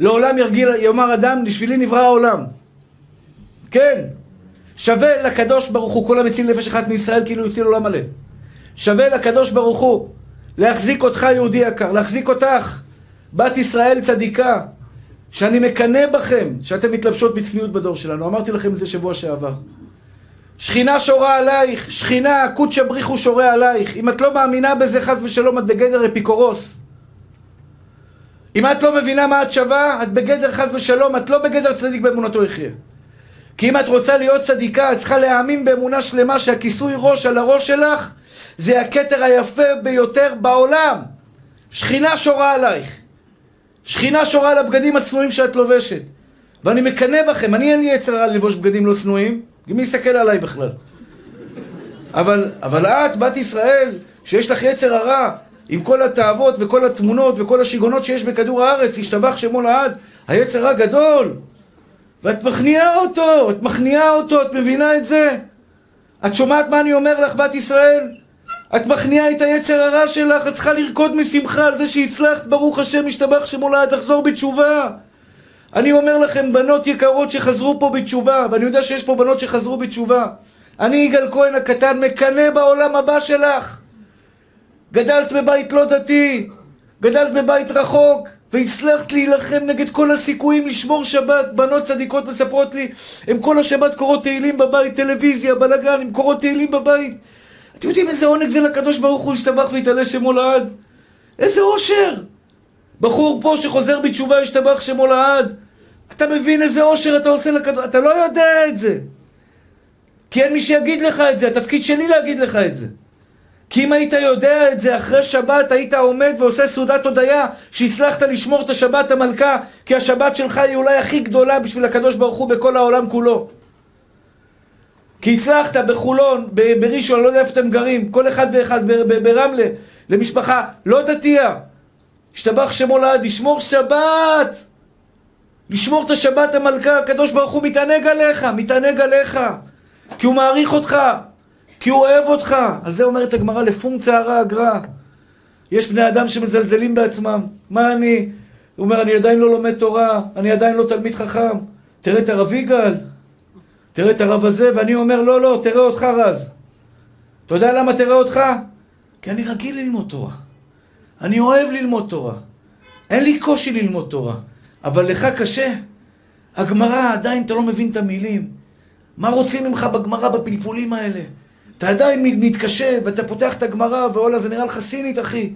לעולם יאמר אדם, לשבילי נברא העולם. כן. שווה לקדוש ברוך הוא, כל המציל נפש אחת מישראל כאילו יציל עולם מלא. שווה לקדוש ברוך הוא להחזיק אותך יהודי יקר, להחזיק אותך בת ישראל צדיקה, שאני מקנה בכם שאתם מתלבשות בצניעות בדור שלנו. אמרתי לכם את זה שבוע שעבר. שכינה שורה עלייך, שכינה קודש בריחו שורה עלייך. אם את לא מאמינה בזה חס ושלום, את בגדר אפיקורוס. אם את לא מבינה מה את שווה, את בגדר חס ושלום, את לא בגדר צדיק באמונתו יחיה. כי אם את רוצה להיות צדיקה, את צריכה להאמין באמונה שלמה שהכיסוי ראש על הראש שלך זה הכתר היפה ביותר בעולם. שכינה שורה עלייך. שכינה שורה על הבגדים הצנועים שאת לובשת. ואני מקנה בכם, אני אין לי יצר רע ללבוש בגדים לא צנועים, מי יסתכל עליי בכלל? אבל את, בת ישראל, שיש לך יצר הרע, עם כל התאוות וכל התמונות וכל השיגונות שיש בכדור הארץ, ישתבח שמו לעד, היצר רע גדול. ואת מכניעה אותו, את מכניעה אותו, את מבינה את זה? את שומעת מה אני אומר לך בת ישראל? את מכניעה את היצר הרע שלך, את צריכה לרקוד משמחה על זה שהצלחת, ברוך השם, משתבח שמולה, תחזור בתשובה. אני אומר לכם, בנות יקרות שחזרו פה בתשובה, ואני יודע שיש פה בנות שחזרו בתשובה, אני יגאל כהן הקטן מקנה בעולם הבא שלך. גדלת בבית לא דתי, גדלת בבית רחוק, והצלחת להילחם נגד כל הסיכויים, לשמור שבת. בנות צדיקות מספרות לי, הם כל השבת קורות תהילים בבית, טלוויזיה, בלגן, הם קורות תהילים בבית. אתם יודעים איזה עונג זה לקדוש ברוך הוא ישתבח ויתעלה שמו לעד? איזה אושר! בחור פה שחוזר בתשובה ישתבח שמו לעד. אתה מבין איזה אושר אתה עושה לקדוש? אתה לא יודע את זה. כי אין מי שיגיד לך את זה, התפקיד שלי להגיד לך את זה. כי אם היית יודע את זה, אחרי שבת היית עומד ועושה סעודת הודיה שהצלחת לשמור את השבת המלכה, כי השבת שלך היא אולי הכי גדולה בשביל הקדוש ברוך הוא בכל העולם כולו. כי הצלחת בחולון, בראשון, לא יודע איפה אתם גרים, כל אחד ואחד ברמלה, למשפחה לא דתייה. השתבח שמו לעד, לשמור שבת. לשמור את השבת המלכה, הקדוש ברוך הוא מתענג עליך, מתענג עליך. כי הוא מעריך אותך. כי הוא אוהב אותך. על זה אומרת הגמרא, לפונקציה הרע הגרע. יש בני אדם שמזלזלים בעצמם. מה אני? הוא אומר, אני עדיין לא לומד תורה, אני עדיין לא תלמיד חכם. תראה את הרב יגאל, תראה את הרב הזה, ואני אומר, לא, לא, תראה אותך רז. אתה יודע למה תראה אותך? כי אני רגיל ללמוד תורה. אני אוהב ללמוד תורה. אין לי קושי ללמוד תורה. אבל לך קשה. הגמרא עדיין, אתה לא מבין את המילים. מה רוצים ממך בגמרא בפלפולים האלה? אתה עדיין מתקשה, ואתה פותח את הגמרא, ואולה, זה נראה לך סינית, אחי.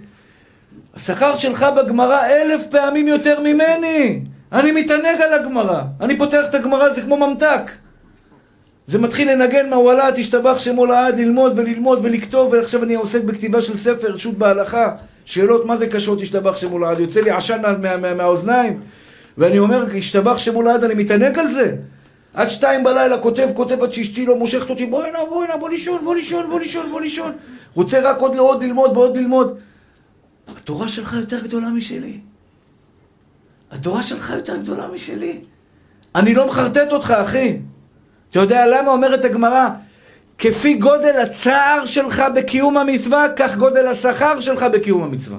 השכר שלך בגמרא 1000 פעמים יותר ממני. אני מתענג על הגמרא. אני פותח את הגמרא, זה כמו ממתק. זה מתחיל לנגן מהוואלה, תשתבח שמו לעד, ללמוד וללמוד ולכתוב, ועכשיו אני עוסק בכתיבה של ספר, רשות בהלכה, שאלות מה זה קשות, תשתבח שמו לעד, יוצא לי עשן מהאוזניים, ואני אומר, תשתבח שמו לעד, אני מתענג על זה. עד 2 בלילה כותב עד שאשתי לא מושכת אותי, בוא לישון. רוצה רק עוד ללמוד ועוד ללמוד. התורה שלך יותר גדולה משלי. אני לא מחרטט אותך, אחי. אתה יודע למה אומרת הגמרא? כפי גודל הצער שלך בקיום המצווה, כך גודל השכר שלך בקיום המצווה.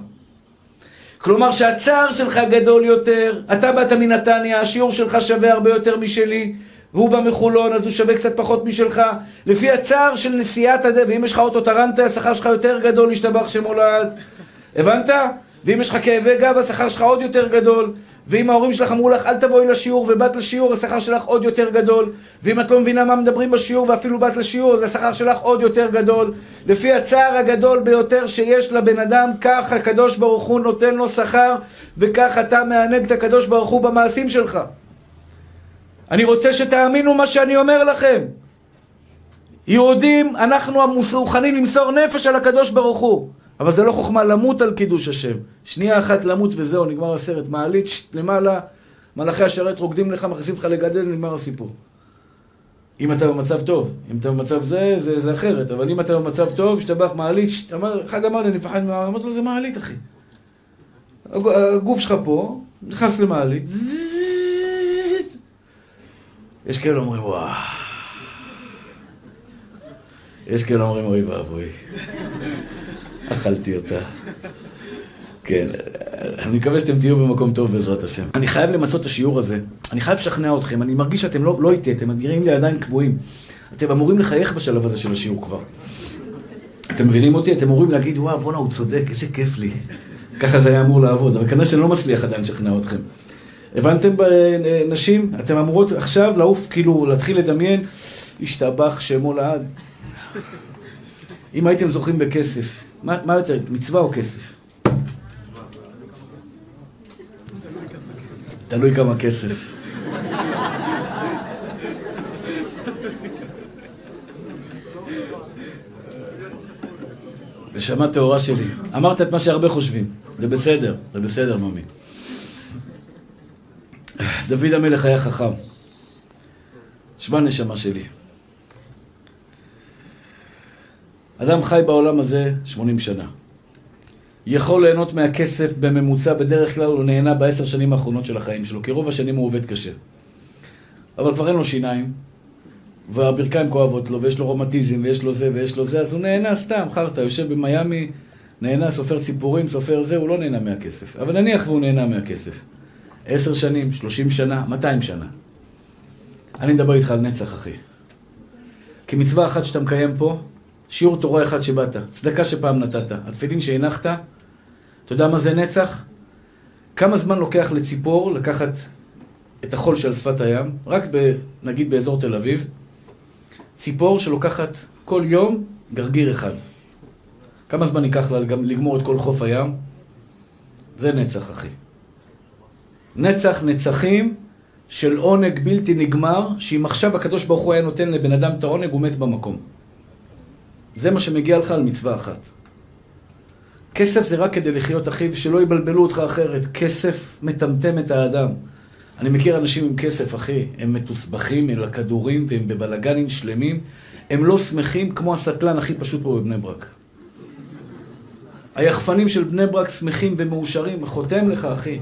כלומר שהצער שלך גדול יותר, אתה באת מנתניה, השיעור שלך שווה הרבה יותר משלי, והוא במחולון, אז הוא שווה קצת פחות משלך. לפי הצער של נסיעת הדבר, ואם יש לך אוטו טרנטה, השכר שלך יותר גדול, להשתבח שמולד. הבנת? ואם יש לך כאבי גב, השכר שלך עוד יותר גדול. ואם ההורים שלך אמרו לך, אל תבואי לשיעור, ובאת לשיעור, השכר שלך עוד יותר גדול. ואם את לא מבינה מה מדברים בשיעור, ואפילו באת לשיעור, אז השכר שלך עוד יותר גדול. לפי הצער הגדול ביותר שיש לבן אדם, כך הקדוש ברוך הוא נותן לו שכר, וכך אתה מענג את הקדוש ברוך הוא במעשים שלך. אני רוצה שתאמינו מה שאני אומר לכם. יהודים, אנחנו המוכנים למסור נפש על הקדוש ברוך הוא. אבל זה לא חוכמה למות על קידוש השם. שנייה אחת למות וזהו, נגמר הסרט. מעלית למעלה, מלאכי השרת רוקדים לך, מכניסים לך לגדל, נגמר הסיפור. אם אתה במצב טוב, אם אתה במצב זה אחרת. אבל אם אתה במצב טוב, השתבח מעלית, אחד אמר לי, אני פחד, אמרתי לו, זה מעלית, אחי. הגוף שלך פה, נכנס למעלית. יש כאלה אומרים, וואה. יש כאלה אומרים, אוי ואבוי. אכלתי אותה. כן, אני מקווה שאתם תהיו במקום טוב בעזרת השם. אני חייב למסות את השיעור הזה. אני חייב לשכנע אתכם. אני מרגיש שאתם לא איתי, אתם נראים לי עדיין קבועים. אתם אמורים לחייך בשלב הזה של השיעור כבר. אתם מבינים אותי? אתם אמורים להגיד, וואו, בונה, הוא צודק, איזה כיף לי. ככה זה היה אמור לעבוד, אבל כנראה שאני לא מצליח עדיין לשכנע אתכם. הבנתם נשים? אתם אמורות עכשיו לעוף, כאילו, להתחיל לדמיין, השתבח שמו לעד. אם הייתם זוכים בכסף, מה יותר, מצווה או כסף? מצווה. תלוי כמה כסף. ושמע תאורה שלי. אמרת את מה שהרבה חושבים. זה בסדר, זה בסדר, ממי. דוד המלך היה חכם. שמע נשמה שלי. אדם חי בעולם הזה 80 שנה. יכול ליהנות מהכסף בממוצע, בדרך כלל הוא נהנה ב10 שנים האחרונות של החיים שלו, כי רוב השנים הוא עובד קשה. אבל כבר אין לו שיניים, והברכיים כואבות לו, ויש לו רומטיזם, ויש לו זה, ויש לו זה, אז הוא נהנה סתם, חרטה, יושב במיימי, נהנה, סופר סיפורים, סופר זה, הוא לא נהנה מהכסף. אבל נניח והוא נהנה מהכסף. 10 שנים, 30 שנה, 200 שנה. אני מדבר איתך על נצח, אחי. כי מצווה אחת שאתה מקיים פה, שיעור תורה אחד שבאת, צדקה שפעם נתת, התפילין שהנחת, אתה יודע מה זה נצח? כמה זמן לוקח לציפור לקחת את החול שעל שפת הים, רק נגיד באזור תל אביב, ציפור שלוקחת כל יום גרגיר אחד. כמה זמן ייקח לה לגמור את כל חוף הים? זה נצח, אחי. נצח נצחים של עונג בלתי נגמר, שאם עכשיו הקדוש ברוך הוא היה נותן לבן אדם את העונג, הוא מת במקום. זה מה שמגיע לך על מצווה אחת. כסף זה רק כדי לחיות, אחי, ושלא יבלבלו אותך אחרת. כסף מטמטם את האדם. אני מכיר אנשים עם כסף, אחי. הם מתוסבכים, הם לכדורים, והם בבלגנים שלמים. הם לא שמחים כמו הסטלן הכי פשוט פה בבני ברק. היחפנים של בני ברק שמחים ומאושרים. חותם לך, אחי.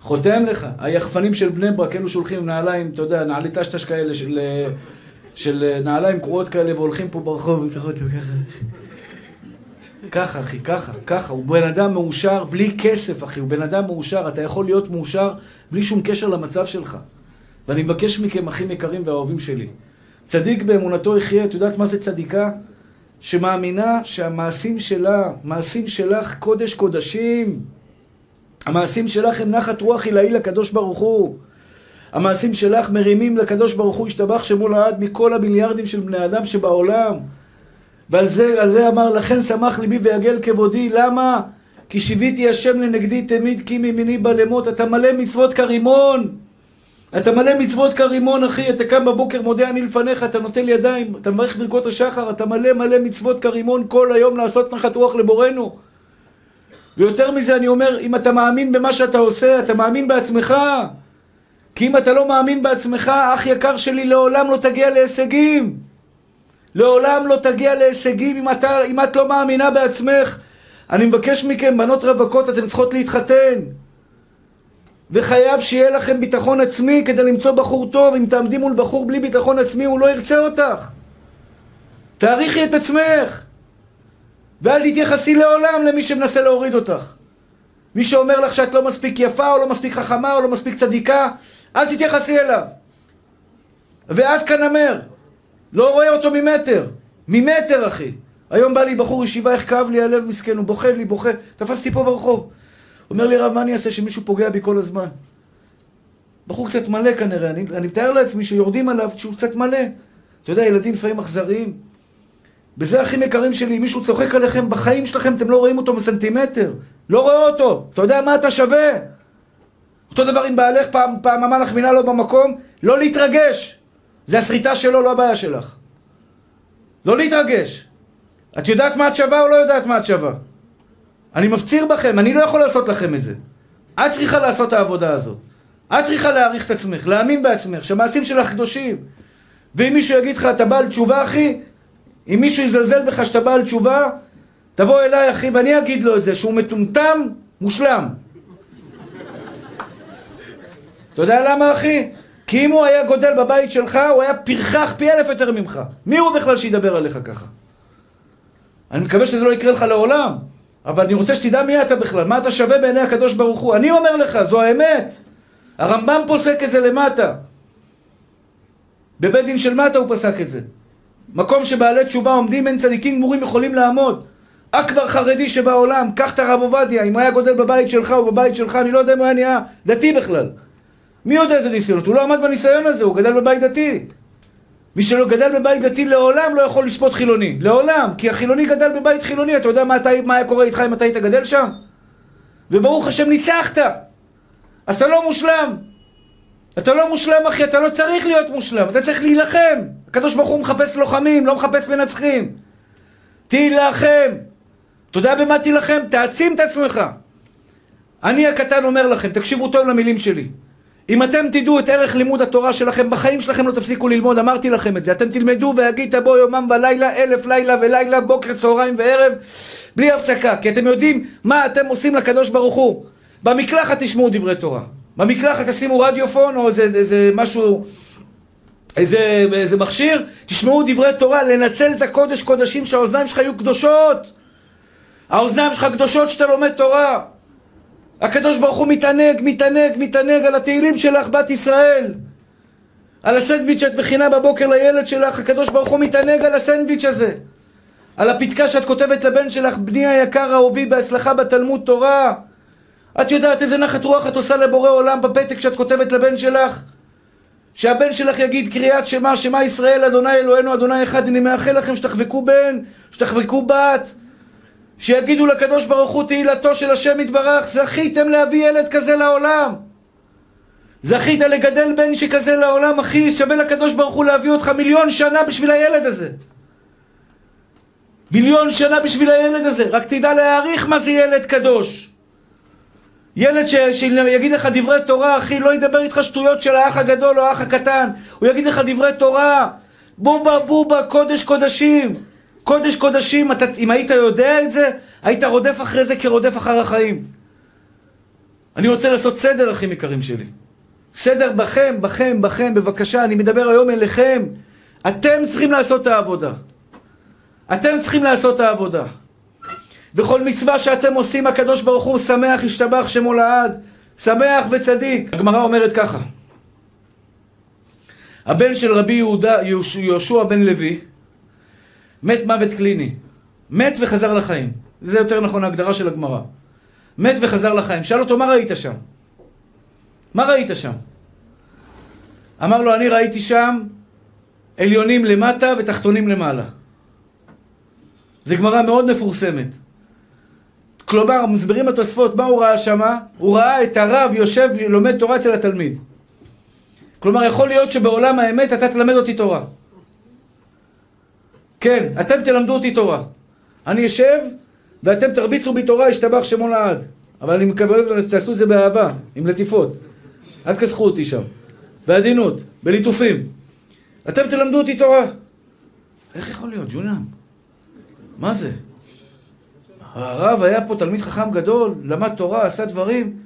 חותם לך. היחפנים של בני ברק, אלו שולחים נעליים, אתה יודע, נעלי טשטש כאלה של נעליים קרועות כאלה, והולכים פה ברחוב, ומתחות אותם ככה. ככה, אחי, ככה, ככה. הוא בן אדם מאושר בלי כסף, אחי. הוא בן אדם מאושר. אתה יכול להיות מאושר בלי שום קשר למצב שלך. ואני מבקש מכם, אחים יקרים והאוהבים שלי. צדיק באמונתו יחיה. את יודעת מה זה צדיקה? שמאמינה שהמעשים שלה, מעשים שלך קודש קודשים. המעשים שלך הם נחת רוח עילאי לקדוש ברוך הוא. המעשים שלך מרימים לקדוש ברוך הוא, השתבח שמו לעד, מכל המיליארדים של בני אדם שבעולם. ועל זה אמר, לכן שמח ליבי ויגל כבודי. למה? כי שיוויתי השם לנגדי תמיד, כי מימיני בא למות. אתה מלא מצוות כרימון. אתה מלא מצוות כרימון, אחי. אתה קם בבוקר, מודה אני לפניך, אתה נוטל ידיים, אתה מברך ברכות השחר, אתה מלא מצוות כרימון כל היום לעשות נחת רוח לבורנו. ויותר מזה אני אומר, אם אתה מאמין במה שאתה עושה, אתה מאמין בעצמך. כי אם אתה לא מאמין בעצמך, אח יקר שלי, לעולם לא תגיע להישגים. לעולם לא תגיע להישגים אם את לא מאמינה בעצמך. אני מבקש מכם, בנות רווקות, אתן צריכות להתחתן. וחייב שיהיה לכם ביטחון עצמי כדי למצוא בחור טוב. אם תעמדי מול בחור בלי ביטחון עצמי, הוא לא ירצה אותך. תעריכי את עצמך. ואל תתייחסי לעולם למי שמנסה להוריד אותך. מי שאומר לך שאת לא מספיק יפה, או לא מספיק חכמה, או לא מספיק צדיקה, אל תתייחסי אליו. ואז כנמר, לא רואה אותו ממטר. ממטר, אחי. היום בא לי בחור ישיבה, איך כאב לי הלב מסכן, הוא בוכה לי, בוכה. תפסתי פה ברחוב. אומר לי, רב, מה אני אעשה שמישהו פוגע בי כל הזמן? בחור קצת מלא כנראה, אני מתאר לעצמי שיורדים עליו שהוא קצת מלא. אתה יודע, ילדים לפעמים אכזריים. בזה הכי מקרים שלי, מישהו צוחק עליכם, בחיים שלכם אתם לא רואים אותו מסנטימטר. לא רואה אותו, אתה יודע מה אתה שווה. אותו דבר אם בעלך פעם אמר לך מילה לא במקום, לא להתרגש. זה הסריטה שלו, לא הבעיה שלך. לא להתרגש. את יודעת מה את שווה או לא יודעת מה את שווה? אני מפציר בכם, אני לא יכול לעשות לכם את זה. את צריכה לעשות את העבודה הזאת. את צריכה להעריך את עצמך, להאמין בעצמך, שהמעשים שלך קדושים. ואם מישהו יגיד לך, אתה בעל תשובה, אחי, אם מישהו יזלזל בך שאתה בעל תשובה, תבוא אליי, אחי, ואני אגיד לו את זה, שהוא מטומטם מושלם. אתה יודע למה, אחי? כי אם הוא היה גודל בבית שלך, הוא היה פרחח פי אלף יותר ממך. מי הוא בכלל שידבר עליך ככה? אני מקווה שזה לא יקרה לך לעולם. אבל אני רוצה שתדע מי אתה בכלל, מה אתה שווה בעיני הקדוש ברוך הוא. אני אומר לך, זו האמת. הרמב"ם פוסק את זה למטה. בבית דין של מטה הוא פסק את זה. מקום שבעלי תשובה עומדים, אין צדיקים גמורים יכולים לעמוד. אכבר חרדי שבעולם, קח את הרב עובדיה, אם היה גודל בבית שלך או בבית שלך, אני לא יודע אם הוא היה נהיה דתי בכלל. מי יודע איזה ניסיונות? הוא לא עמד בניסיון הזה, הוא גדל בבית דתי. מי שלא גדל בבית דתי לעולם לא יכול לשפוט חילוני. לעולם, כי החילוני גדל בבית חילוני. אתה יודע מה היה קורה איתך אם אתה היית גדל שם? וברוך השם ניצחת. אז אתה לא מושלם. אתה לא מושלם, אחי, אתה לא צריך להיות מושלם. אתה צריך להילחם. הקדוש ברוך הוא מחפש לוחמים, לא מחפש מנצחים. תילחם. אתה יודע במה תילחם? תעצים את עצמך. אני הקטן אומר לכם, תקשיבו טוב למילים שלי. אם אתם תדעו את ערך לימוד התורה שלכם, בחיים שלכם לא תפסיקו ללמוד, אמרתי לכם את זה. אתם תלמדו והגית בו יומם ולילה, אלף לילה ולילה, בוקר, צהריים וערב, בלי הפסקה. כי אתם יודעים מה אתם עושים לקדוש ברוך הוא. במקלחת תשמעו דברי תורה. במקלחת תשימו רדיופון או איזה משהו, איזה מכשיר, תשמעו דברי תורה, לנצל את הקודש קודשים, שהאוזניים שלך יהיו קדושות. האוזניים שלך קדושות שאתה לומד תורה. הקדוש ברוך הוא מתענג על התהילים שלך בת ישראל, על הסנדוויץ' שאת מכינה בבוקר לילד שלך. הקדוש ברוך הוא מתענג על הסנדוויץ' הזה, על הפתקה שאת כותבת לבן שלך, בני היקר האהובי, בהצלחה בתלמוד תורה. את יודעת איזה נחת רוח את עושה לבורא עולם בפתק שאת כותבת לבן שלך, שהבן שלך יגיד קריאת שמה, שמה ישראל, אדוני אלוהינו, אדוני אחד. אני מאחל לכם שתחבקו בן, שתחבקו בת, שיגידו לקדוש ברוך הוא תהילתו של השם יתברך. זכיתם להביא ילד כזה לעולם. זכית לגדל בן שכזה לעולם, אחי. שווה לקדוש ברוך הוא להביא אותך 1,000,000 שנה בשביל הילד הזה. 1,000,000 שנה בשביל הילד הזה. רק תדע להעריך מה זה ילד קדוש. ילד שיגיד לך דברי תורה, אחי, לא ידבר איתך שטויות של האח הגדול או האח הקטן. הוא יגיד לך דברי תורה. בובה בובה, קודש קודשים. קודש קודשים, אתה, אם היית יודע את זה, היית רודף אחרי זה כרודף אחר החיים. אני רוצה לעשות סדר, אחים יקרים שלי. סדר בכם, בבקשה, אני מדבר היום אליכם. אתם צריכים לעשות את העבודה. אתם צריכים לעשות את העבודה. בכל מצווה שאתם עושים, הקדוש ברוך הוא שמח, ישתבח שמו לעד, שמח וצדיק. הגמרא אומרת ככה. הבן של רבי יהושע בן לוי, מת מוות קליני. מת וחזר לחיים. זה יותר נכון ההגדרה של הגמרא. מת וחזר לחיים. שאל אותו, מה ראית שם? מה ראית שם? אמר לו, אני ראיתי שם עליונים למטה ותחתונים למעלה. זו גמרא מאוד מפורסמת. כלומר, מסברים התוספות, מה הוא ראה שמה? הוא ראה את הרב יושב ולומד תורה אצל התלמיד. כלומר, יכול להיות שבעולם האמת אתה תלמד אותי תורה. כן, אתם תלמדו אותי תורה. אני אשב ואתם תרביצו בתורה, ישתבח שמו לעד. אבל אני מקווה שתעשו את זה באהבה, עם לטיפות. אל תכסחו אותי שם. בעדינות, בליטופים. אתם תלמדו אותי תורה. איך יכול להיות, ג'ונם? מה זה? הרב היה פה תלמיד חכם גדול, למד תורה, עשה דברים.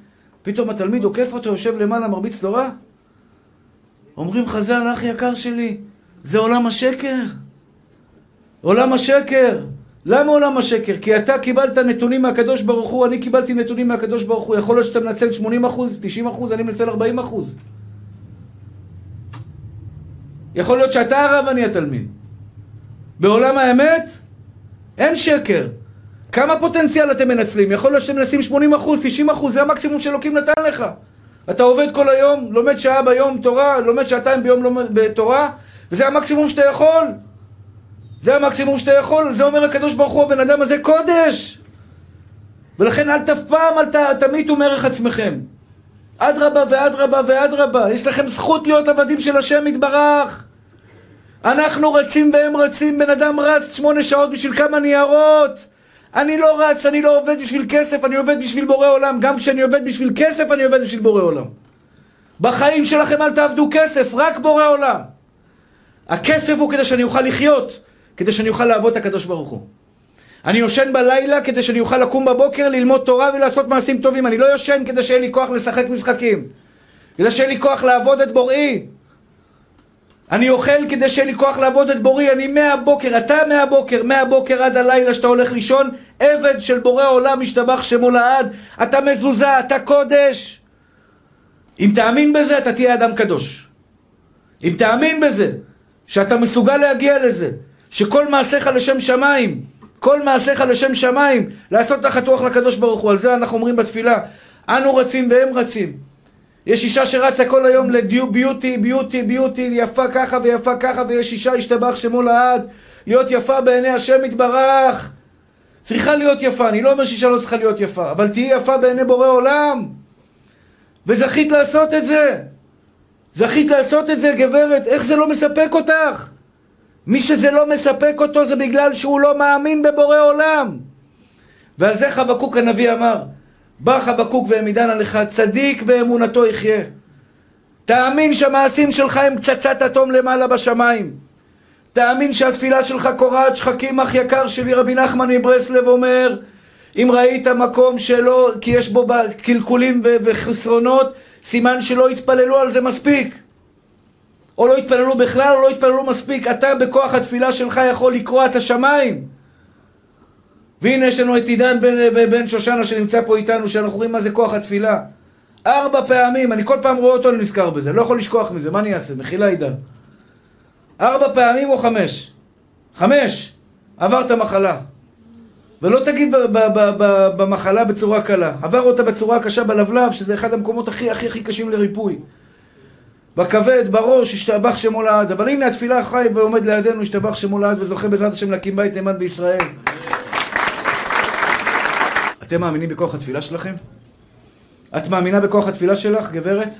פתאום התלמיד עוקף אותו, יושב למעלה, מרביץ תורה. אומרים חז"ל, אח יקר שלי, זה עולם השקר. עולם השקר. למה עולם השקר? כי אתה קיבלת נתונים מהקדוש ברוך הוא, אני קיבלתי נתונים מהקדוש ברוך הוא. יכול להיות שאתה מנצל 80%, 90%, אני מנצל 40%. יכול להיות שאתה הרב, אני התלמיד. בעולם האמת, אין שקר. כמה פוטנציאל אתם מנצלים? יכול להיות שאתם מנסים 80%, 90%, זה המקסימום שלוקים נתן לך. אתה עובד כל היום, לומד שעה ביום תורה, לומד שעתיים ביום בתורה, וזה המקסימום שאתה יכול. זה המקסימום שאתה יכול, זה אומר הקדוש ברוך הוא, הבן אדם הזה קודש. ולכן אל תפעם, אל תמיתו מערך עצמכם. עד רבה ועד רבה ועד רבה, יש לכם זכות להיות עבדים של השם יתברך. אנחנו רצים והם רצים, בן אדם רץ 8 שעות בשביל כמה ניירות. אני לא רץ, אני לא עובד בשביל כסף, אני עובד בשביל בורא עולם. גם כשאני עובד בשביל כסף, אני עובד בשביל בורא עולם. בחיים שלכם אל תעבדו כסף, רק בורא עולם. הכסף הוא כדי שאני אוכל לחיות, כדי שאני אוכל לעבוד את הקדוש ברוך הוא. אני יושן בלילה כדי שאני אוכל לקום בבוקר, ללמוד תורה ולעשות מעשים טובים. אני לא יושן כדי שיהיה לי כוח לשחק משחקים, כדי שיהיה לי כוח לעבוד את בוראי. אני אוכל כדי שיהיה לי כוח לעבוד את בוראי. אני מהבוקר, אתה מהבוקר עד הלילה שאתה הולך לישון, עבד של בורא עולם ישתבח שמו לעד. אתה מזוזה, אתה קודש. אם תאמין בזה, אתה תהיה אדם קדוש. אם תאמין בזה, שאתה מסוגל להגיע לזה, שכל מעשיך לשם שמיים, כל מעשיך לשם שמיים, לעשות תחת רוח לקדוש ברוך הוא. על זה אנחנו אומרים בתפילה, אנו רצים והם רצים. יש אישה שרצה כל היום לביוטי, ביוטי, ביוטי, יפה ככה ויפה ככה, ויש אישה, ישתבח שמו לעד, להיות יפה בעיני השם יתברך. צריכה להיות יפה, אני לא אומר שאישה לא צריכה להיות יפה, אבל תהיה יפה בעיני בורא עולם. וזכית לעשות את זה. זכית לעשות את זה, גברת, איך זה לא מספק אותך? מי שזה לא מספק אותו זה בגלל שהוא לא מאמין בבורא עולם. ועל זה חבקוק הנביא אמר, בא חבקוק והעמידן עליך, צדיק באמונתו יחיה. תאמין שהמעשים שלך הם פצצת אטום למעלה בשמיים. תאמין שהתפילה שלך קורעת שחקים. אח יקר שלי, רבי נחמן מברסלב אומר, אם ראית מקום שלא, כי יש בו קלקולים וחסרונות, סימן שלא התפללו על זה מספיק. או לא התפללו בכלל, או לא התפללו מספיק. אתה בכוח התפילה שלך יכול לקרוע את השמיים. והנה יש לנו את עידן בן שושנה שנמצא פה איתנו, שאנחנו רואים מה זה כוח התפילה. 4 פעמים, אני כל פעם רואה אותו, אני נזכר בזה, לא יכול לשכוח מזה, מה אני אעשה? מחילה עידן. 4 פעמים או 5? 5, עברת מחלה. ולא תגיד במחלה בצורה קלה, עבר אותה בצורה קשה בלבלב, שזה אחד המקומות הכי הכי הכי קשים לריפוי. בכבד, בראש, ישתבח שמו לעד. אבל הנה התפילה חי ועומד לידינו, ישתבח שמו לעד, וזוכה בעזרת השם להקים בית נאמן בישראל. אתם מאמינים בכוח התפילה שלכם? את מאמינה בכוח התפילה שלך, גברת?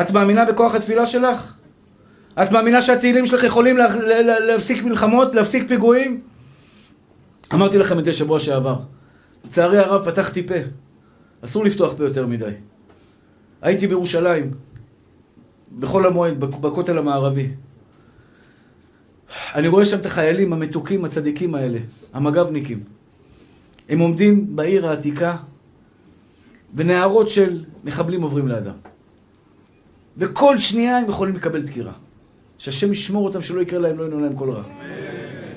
את מאמינה בכוח התפילה שלך? את מאמינה שהתהילים שלך יכולים להפסיק מלחמות, להפסיק פיגועים? אמרתי לכם את זה שבוע שעבר. לצערי הרב פתחתי פה. אסור לפתוח פה יותר מדי. הייתי בירושלים. בכל המועד, בכותל המערבי. אני רואה שם את החיילים המתוקים, הצדיקים האלה, המגבניקים. הם עומדים בעיר העתיקה, ונערות של מחבלים עוברים לאדם. וכל שנייה הם יכולים לקבל תקירה. שהשם ישמור אותם, שלא יקרה להם, לא ינעו להם כל רע.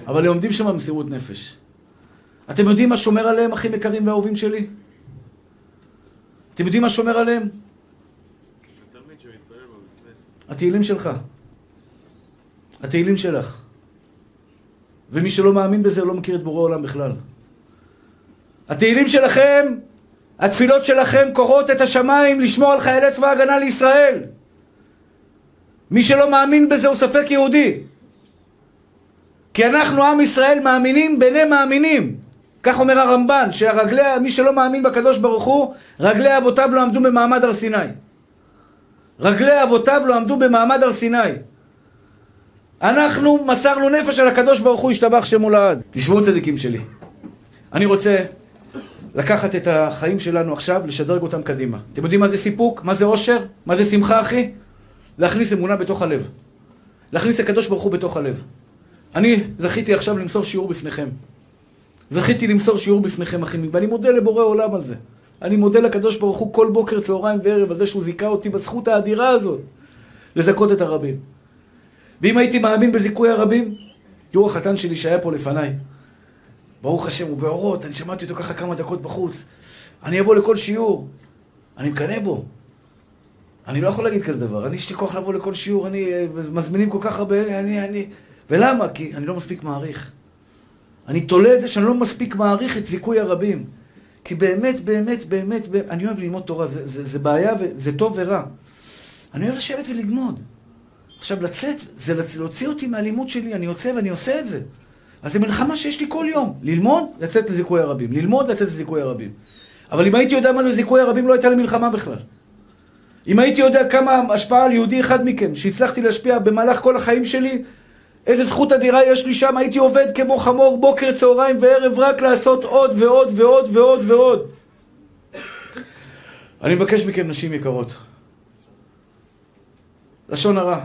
אבל הם עומדים שם במסירות נפש. אתם יודעים מה שומר עליהם, אחים יקרים ואהובים שלי? אתם יודעים מה שומר עליהם? התהילים שלך, התהילים שלך. ומי שלא מאמין בזה לא מכיר את בורא עולם בכלל. התהילים שלכם, התפילות שלכם קוראות את השמיים לשמור על חיילי צבא ההגנה לישראל. מי שלא מאמין בזה הוא ספק יהודי. כי אנחנו עם ישראל מאמינים ביני מאמינים. כך אומר הרמב"ן, שמי שלא מאמין בקדוש ברוך הוא, רגלי אבותיו לא עמדו במעמד הר סיני. רגלי אבותיו לא עמדו במעמד הר סיני. אנחנו מסרנו נפש על הקדוש ברוך הוא, ישתבח שמו לעד. תשמעו צדיקים שלי, אני רוצה לקחת את החיים שלנו עכשיו, לשדרג אותם קדימה. אתם יודעים מה זה סיפוק? מה זה אושר? מה זה שמחה, אחי? להכניס אמונה בתוך הלב, להכניס הקדוש ברוך הוא בתוך הלב. אני זכיתי עכשיו למסור שיעור בפניכם. זכיתי למסור שיעור בפניכם, אחים, ואני מודה לבורא עולם על זה. אני מודה לקדוש ברוך הוא כל בוקר, צהריים וערב, על זה שהוא זיכה אותי בזכות האדירה הזאת, לזכות את הרבים. ואם הייתי מאמין בזיכוי הרבים, יור החתן שלי שהיה פה לפניי, ברוך השם, הוא באורות, אני שמעתי אותו ככה כמה דקות בחוץ, אני אבוא לכל שיעור, אני מקנה בו. אני לא יכול להגיד כזה דבר, אני יש לי כוח לבוא לכל שיעור, אני מזמינים כל כך הרבה, אני... ולמה? כי אני לא מספיק מעריך. אני תולה את זה שאני לא מספיק מעריך את זיכוי הרבים. כי באמת, באמת, באמת, באמת אני אוהב ללמוד תורה, זה בעיה, זה טוב ורע. אני אוהב לשבת וללמוד. עכשיו לצאת, זה להוציא אותי מהלימוד שלי, אני יוצא ואני עושה את זה. אז זה מלחמה שיש לי כל יום. ללמוד, לצאת לזיכוי הרבים. ללמוד, לצאת לזיכוי הרבים. אבל אם הייתי יודע מה זה זיכוי הרבים, לא הייתה לי מלחמה בכלל. אם הייתי יודע כמה השפעה על יהודי אחד מכם, שהצלחתי להשפיע במהלך כל החיים שלי, איזה זכות אדירה יש לי שם, הייתי עובד כמו חמור בוקר, צהריים וערב, רק לעשות עוד ועוד ועוד ועוד ועוד. אני מבקש מכם, נשים יקרות. לשון הרע.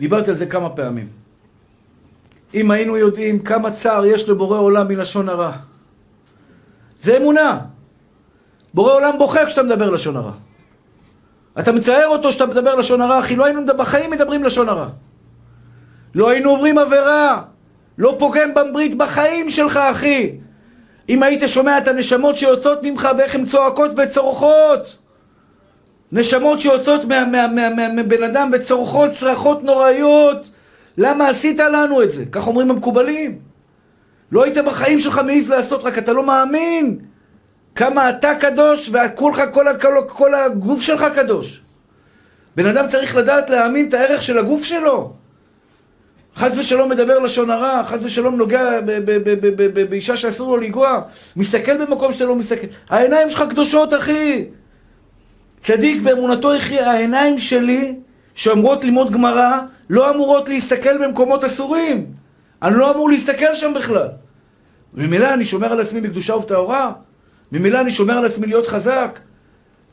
דיברתי על זה כמה פעמים. אם היינו יודעים כמה צער יש לבורא עולם מלשון הרע. זה אמונה. בורא עולם בוכה כשאתה מדבר לשון הרע. אתה מצער אותו שאתה מדבר לשון הרע, כי לא היינו בחיים מדברים לשון הרע. לא היינו עוברים עבירה, לא פוגם במברית בחיים שלך, אחי. אם היית שומע את הנשמות שיוצאות ממך ואיך הן צועקות וצורחות. נשמות שיוצאות מבן אדם וצורחות צרחות נוראיות. למה עשית לנו את זה? כך אומרים המקובלים. לא היית בחיים שלך מעיז לעשות, רק אתה לא מאמין. כמה אתה קדוש וכולך, כל הגוף שלך קדוש. בן אדם צריך לדעת להאמין את הערך של הגוף שלו. חס ושלום מדבר לשון הרע, חס ושלום נוגע באישה שאסור לו לגוע, מסתכל במקום שאתה לא מסתכל. העיניים שלך קדושות, אחי. צדיק באמונתו יחיה. העיניים שלי שאמורות ללמוד גמרא לא אמורות להסתכל במקומות אסורים. אני לא אמור להסתכל שם בכלל. ממילא אני שומר על עצמי בקדושה ובטהרה, ממילא אני שומר על עצמי להיות חזק.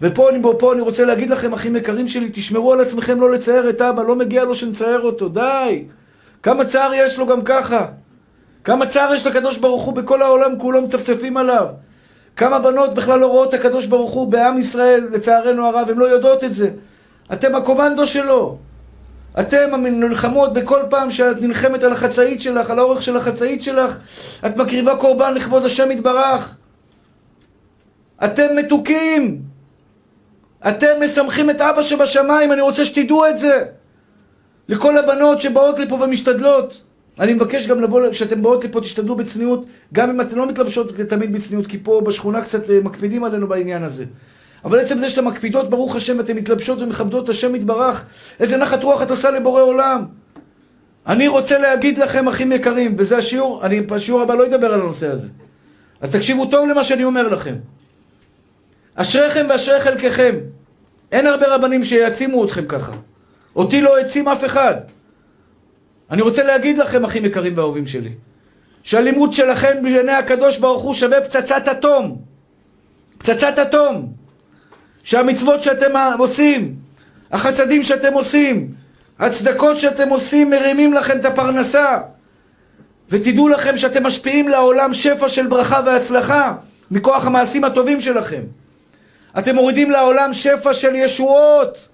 ופה אני רוצה להגיד לכם, אחים יקרים שלי, תשמרו על עצמכם לא לצייר את אבא, לא מגיע לו שנצייר אותו, די. כמה צער יש לו גם ככה. כמה צער יש לקדוש ברוך הוא בכל העולם, כולו מצפצפים עליו. כמה בנות בכלל לא רואות הקדוש ברוך הוא בעם ישראל, לצערנו הרב, הן לא יודעות את זה. אתם הקומנדו שלו. אתם הנלחמות בכל פעם שאת נלחמת על החצאית שלך, על האורך של החצאית שלך, את מקריבה קורבן לכבוד השם יתברך. אתם מתוקים. אתם משמחים את אבא שבשמיים, אני רוצה שתדעו את זה. לכל הבנות שבאות לפה ומשתדלות, אני מבקש גם לבוא, כשאתם באות לפה תשתדלו בצניעות, גם אם אתן לא מתלבשות תמיד בצניעות, כי פה בשכונה קצת מקפידים עלינו בעניין הזה. אבל עצם זה שאתם מקפידות ברוך השם, אתם מתלבשות ומכבדות את השם יתברך, איזה נחת רוח את עושה לבורא עולם. אני רוצה להגיד לכם, אחים יקרים, וזה השיעור, השיעור הבא לא ידבר על הנושא הזה. אז תקשיבו טוב למה שאני אומר לכם. אשריכם ואשרי חלקכם. אין הרבה רבנים שיעצימו אתכם ככה. אותי לא העצים אף אחד. אני רוצה להגיד לכם, אחים יקרים ואהובים שלי, שהלימוד שלכם בעיני הקדוש ברוך הוא שווה פצצת אטום. פצצת אטום. שהמצוות שאתם עושים, החסדים שאתם עושים, הצדקות שאתם עושים, מרימים לכם את הפרנסה. ותדעו לכם שאתם משפיעים לעולם שפע של ברכה והצלחה מכוח המעשים הטובים שלכם. אתם מורידים לעולם שפע של ישועות,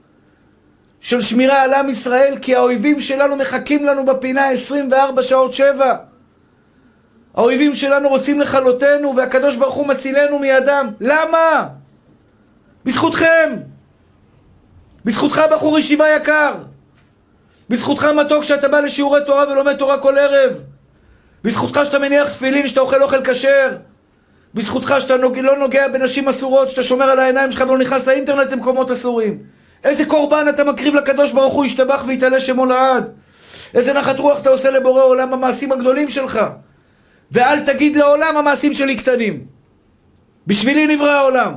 של שמירה על עם ישראל, כי האויבים שלנו מחכים לנו בפינה 24/7. האויבים שלנו רוצים לחלותנו, והקדוש ברוך הוא מצילנו מידם. למה? בזכותכם. בזכותך בחור ישיבה יקר. בזכותך מתוק שאתה בא לשיעורי תורה ולומד תורה כל ערב. בזכותך שאתה מניח תפילין, שאתה אוכל אוכל כשר. בזכותך שאתה לא נוגע בנשים אסורות, שאתה שומר על העיניים שלך ולא נכנס לאינטרנט למקומות אסורים. איזה קורבן אתה מקריב לקדוש ברוך הוא, ישתבח ויתעלה שמו לעד. איזה נחת רוח אתה עושה לבורא עולם המעשים הגדולים שלך. ואל תגיד לעולם המעשים שלי קטנים. בשבילי נברא העולם,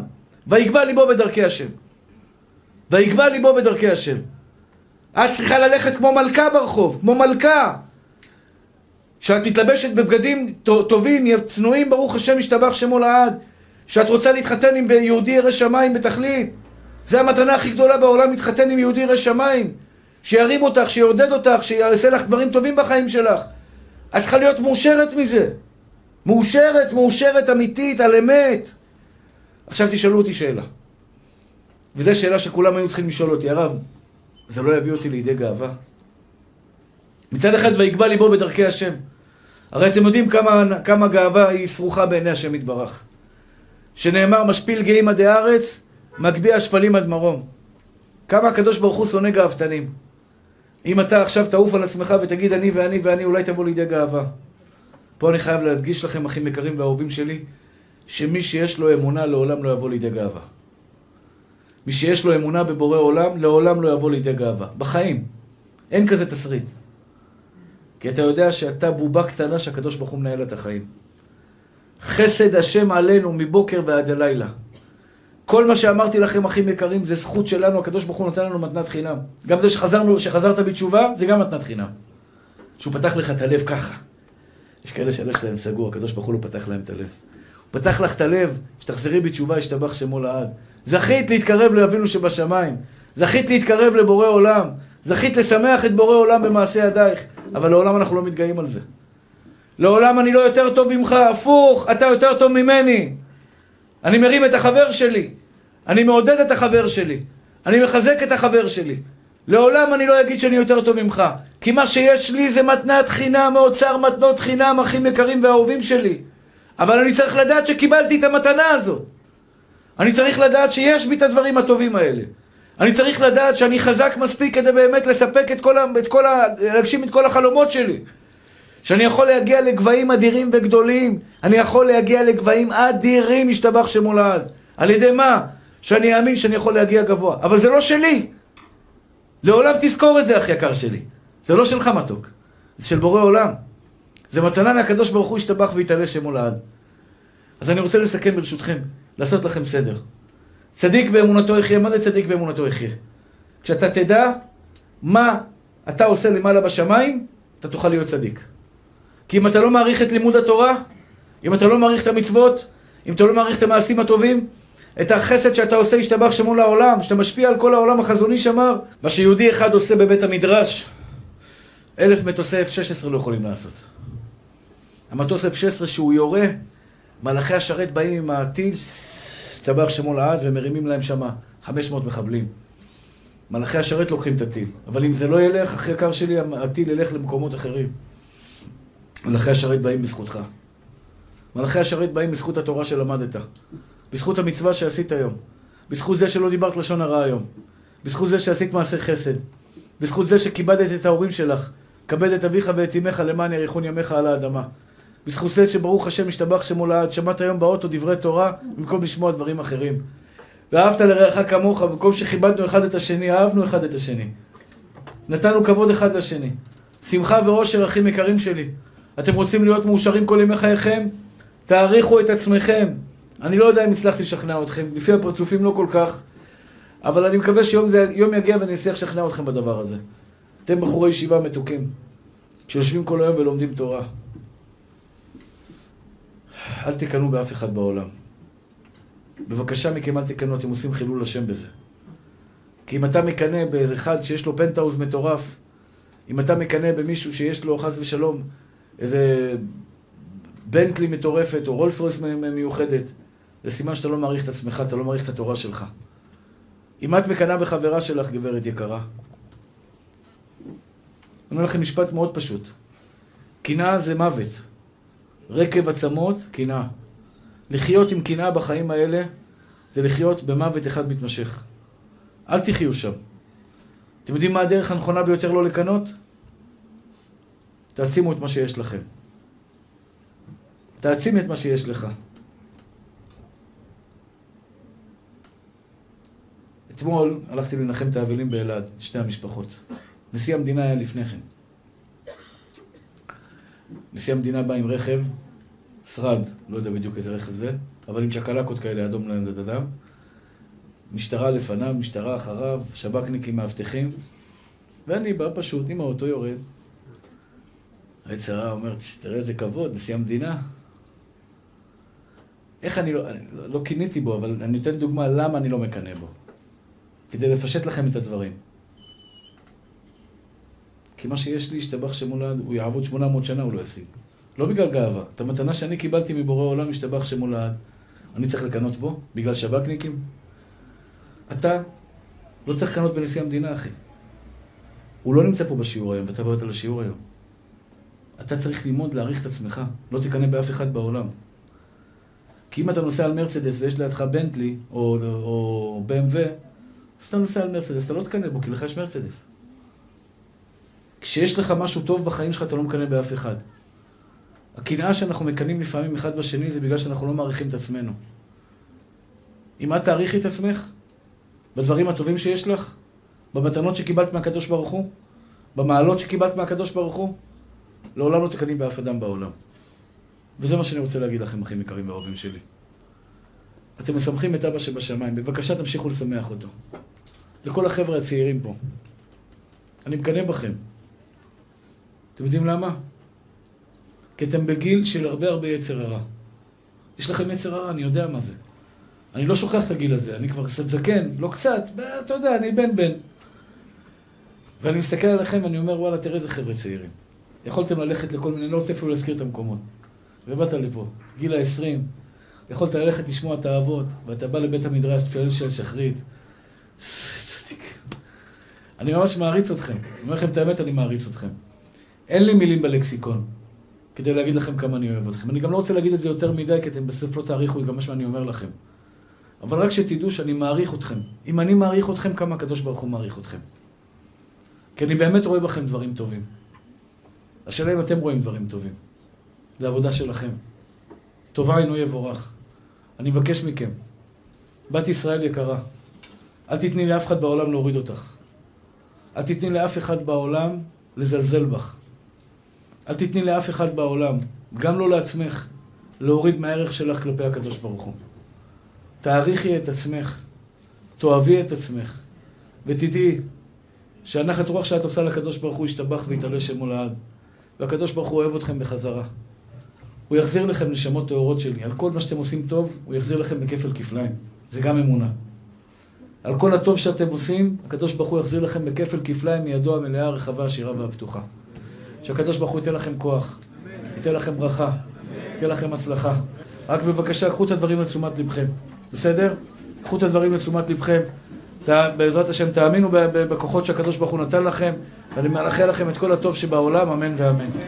ויגבה ליבו בדרכי השם. ויגבה ליבו בדרכי השם. את צריכה ללכת כמו מלכה ברחוב, כמו מלכה. שאת מתלבשת בבגדים טובים, צנועים, ברוך השם ישתבח שמו לעד. שאת רוצה להתחתן עם יהודי ירא שמיים בתכלית. זה המתנה הכי גדולה בעולם, להתחתן עם יהודי ירא שמיים. שירים אותך, שיעודד אותך, שיעשה לך דברים טובים בחיים שלך. את צריכה להיות מאושרת מזה. מאושרת, מאושרת אמיתית, על אמת. עכשיו תשאלו אותי שאלה. וזו שאלה שכולם היו צריכים לשאול אותי, הרב, זה לא יביא אותי לידי גאווה? מצד אחד ויגבה ליבו בדרכי השם. הרי אתם יודעים כמה גאווה היא סרוכה בעיני השם יתברך. שנאמר משפיל גאים עד הארץ, מגביה השפלים עד מרום. כמה הקדוש ברוך הוא שונא גאוותנים. אם אתה עכשיו תעוף על עצמך ותגיד אני ואני ואני, אולי תבוא לידי גאווה. פה אני חייב להדגיש לכם, אחים יקרים ואהובים שלי, שמי שיש לו אמונה לעולם לא יבוא לידי גאווה. מי שיש לו אמונה בבורא עולם, לעולם לא יבוא לידי גאווה. בחיים. אין כזה תסריט. כי אתה יודע שאתה בובה קטנה שהקדוש ברוך הוא מנהל את החיים. חסד השם עלינו מבוקר ועד הלילה. כל מה שאמרתי לכם, אחים יקרים, זה זכות שלנו, הקדוש ברוך הוא נותן לנו מתנת חינם. גם זה שחזרת בתשובה, זה גם מתנת חינם. שהוא פתח לך את הלב ככה. יש כאלה שהלב שלהם סגור, הקדוש ברוך הוא לא פתח להם את הלב. הוא פתח לך את הלב, שתחזרי בתשובה, ישתבח שמו לעד. זכית להתקרב לאבינו שבשמיים. זכית להתקרב לבורא עולם. זכית לשמח את בורא עולם במעשה ידייך. אבל לעולם אנחנו לא מתגאים על זה. לעולם אני לא יותר טוב ממך, הפוך, אתה יותר טוב ממני. אני מרים את החבר שלי. אני מעודד את החבר שלי. אני מחזק את החבר שלי. לעולם אני לא אגיד שאני יותר טוב ממך. כי מה שיש לי זה מתנת חינם, מאוצר מתנות חינם, אחים יקרים ואהובים שלי. אבל אני צריך לדעת שקיבלתי את המתנה הזאת. אני צריך לדעת שיש בי את הדברים הטובים האלה. אני צריך לדעת שאני חזק מספיק כדי באמת לספק להגשים את כל החלומות שלי. שאני יכול להגיע לגבהים אדירים וגדולים. אני יכול להגיע לגבהים אדירים, ישתבח שמו לעד. על ידי מה? שאני אאמין שאני יכול להגיע גבוה. אבל זה לא שלי. לעולם תזכור את זה, אח יקר שלי. זה לא שלך מתוק. זה של בורא עולם. זה מתנה מהקדוש ברוך הוא, ישתבח ויתעלה שמו לעד. אז אני רוצה לסכם ברשותכם, לעשות לכם סדר. צדיק באמונתו יחיה. מה זה צדיק באמונתו יחיה? כשאתה תדע מה אתה עושה למעלה בשמיים, אתה תוכל להיות צדיק. כי אם אתה לא מעריך את לימוד התורה, אם אתה לא מעריך את המצוות, אם אתה לא מעריך את המעשים הטובים, את החסד שאתה עושה ישתבח שמו לעולם, שאתה משפיע על כל העולם, החזוני שמר. מה שיהודי אחד עושה בבית המדרש, 1000 מטוסי F-16 לא יכולים לעשות. המטוס F-16 שהוא יורה, מלאכי השרת באים עם העתיד, ישתבח שמו לעד, ומרימים להם שמה 500 מחבלים. מלאכי השרת לוקחים את הטיל. אבל אם זה לא ילך, אחי יקר שלי, הטיל ילך למקומות אחרים. מלאכי השרת באים בזכותך. מלאכי השרת באים בזכות התורה שלמדת. בזכות המצווה שעשית היום. בזכות זה שלא דיברת לשון הרע היום. בזכות זה שעשית מעשה חסד. בזכות זה שכיבדת את ההורים שלך. כבד את אביך ואת אמך למען יאריכון ימיך על האדמה. בזכות זה שברוך השם ישתבח שמו לעד, שמעת היום באוטו דברי תורה במקום לשמוע דברים אחרים. ואהבת לרעך כמוך, במקום שכיבדנו אחד את השני, אהבנו אחד את השני. נתנו כבוד אחד לשני. שמחה ואושר, אחים יקרים שלי. אתם רוצים להיות מאושרים כל ימי חייכם? תעריכו את עצמכם. אני לא יודע אם הצלחתי לשכנע אתכם, לפי הפרצופים לא כל כך, אבל אני מקווה שיום יגיע ואני אצליח לשכנע אתכם בדבר הזה. אתם בחורי ישיבה מתוקים, שיושבים כל היום ולומדים תורה. אל תקנו באף אחד בעולם. בבקשה מכם אל תקנו, אתם עושים חילול השם בזה. כי אם אתה מקנה באיזה אחד שיש לו פנטהאוז מטורף, אם אתה מקנה במישהו שיש לו חס ושלום, איזה בנטלי מטורפת או רולס רויס מיוחדת, זה סימן שאתה לא מעריך את עצמך, אתה לא מעריך את התורה שלך. אם את מקנה בחברה שלך, גברת יקרה, אני אומר לכם משפט מאוד פשוט. קנאה זה מוות. רקב עצמות, קנאה. לחיות עם קנאה בחיים האלה, זה לחיות במוות אחד מתמשך. אל תחיו שם. אתם יודעים מה הדרך הנכונה ביותר לא לקנות? תעצימו את מה שיש לכם. תעצים את מה שיש לך. אתמול הלכתי לנחם את האבלים באלעד, שתי המשפחות. נשיא המדינה היה לפני כן. נשיא המדינה בא עם רכב, שרד, לא יודע בדיוק איזה רכב זה, אבל עם צ'קלקות כאלה, אדום לאדם, משטרה לפניו, משטרה אחריו, שב"כניקים מאבטחים, ואני בא פשוט עם האוטו יורד. היצר הרע אומר, תראה איזה כבוד, נשיא המדינה. איך אני לא קיניתי בו, אבל אני אתן דוגמה למה אני לא מקנה בו. כדי לפשט לכם את הדברים. כי מה שיש לי, השתבח שמולד, הוא יעבוד 800 שנה, הוא לא יפסיק. לא בגלל גאווה. את המתנה שאני קיבלתי מבורא העולם, השתבח שמולד, אני צריך לקנות בו, בגלל שב"כניקים. אתה לא צריך לקנות בנשיא המדינה, אחי. הוא לא נמצא פה בשיעור היום, ואתה באת לשיעור היום. אתה צריך ללמוד להעריך את עצמך, לא תקנה באף אחד בעולם. כי אם אתה נוסע על מרצדס ויש לידך בנטלי או BMW, אז אתה נוסע על מרצדס, אתה לא תקנה בו, כי לך יש מרצדס. כשיש לך משהו טוב בחיים שלך, אתה לא מקנה באף אחד. הקנאה שאנחנו מקנים לפעמים אחד בשני זה בגלל שאנחנו לא מעריכים את עצמנו. אם את תעריכי את עצמך, בדברים הטובים שיש לך, במתנות שקיבלת מהקדוש ברוך הוא, במעלות שקיבלת מהקדוש ברוך הוא, לעולם לא תקני באף אדם בעולם. וזה מה שאני רוצה להגיד לכם, אחים יקרים ואהובים שלי. אתם משמחים את אבא שבשמיים, בבקשה תמשיכו לשמח אותו. לכל החבר'ה הצעירים פה. אני מקנא בכם. אתם יודעים למה? כי אתם בגיל של הרבה יצר הרע. יש לכם יצר הרע, אני יודע מה זה. אני לא שוכח את הגיל הזה, אני כבר קצת זקן, לא קצת, אתה יודע, אני בן. ואני מסתכל עליכם ואני אומר, וואלה, תראה איזה חבר'ה צעירים. יכולתם ללכת לכל מיני, לא רוצה אפילו להזכיר את המקומות. ובאת לפה, גיל ה-20, יכולת ללכת לשמוע את האבות, ואתה בא לבית המדרש, תפילה של שחרית. אני ממש מעריץ אתכם. אני אומר לכם את האמת, אני מעריץ אתכם. אין לי מילים בלקסיקון, כדי להגיד לכם כמה אני אוהב אתכם. אני גם לא רוצה להגיד את זה יותר מדי, כי אתם בסוף לא תעריכו גם מה שאני אומר לכם. אבל רק שתדעו שאני מעריך אתכם. אם אני מעריך אתכם, כמה הקדוש ברוך הוא מעריך אתכם. כי אני באמת רואה בכם דברים טובים. השאלה אם אתם רואים דברים טובים. זה עבודה שלכם. טובה עינו יבורך. אני מבקש מכם. בת ישראל יקרה. אל תתני לאף אחד בעולם להוריד אותך. אל תתני לאף אחד בעולם לזלזל בך. אל תתני לאף אחד בעולם, גם לא לעצמך, להוריד מהערך שלך כלפי הקדוש ברוך הוא. תעריכי את עצמך. תאהבי את עצמך. ותדעי שהנחת רוח שאת עושה לקדוש ברוך הוא ישתבח ויתעלה שמו לעד. והקדוש ברוך הוא אוהב אתכם בחזרה. הוא יחזיר לכם נשמות טהורות שלי. על כל מה שאתם עושים טוב, הוא יחזיר לכם בכפל כפליים. זה גם אמונה. על כל הטוב שאתם עושים, הקדוש ברוך הוא יחזיר לכם בכפל כפליים מידו המלאה, הרחבה, השירה והפתוחה. שהקדוש ברוך הוא ייתן לכם כוח, ייתן לכם ברכה, ייתן לכם הצלחה. רק בבקשה, קחו את הדברים לתשומת לבכם. בסדר? קחו את הדברים לתשומת לבכם. בעזרת השם, תאמינו בכוחות שהקדוש ברוך הוא נתן לכם, ואני מאחל לכם את כל הטוב שבעולם, אמן ואמן.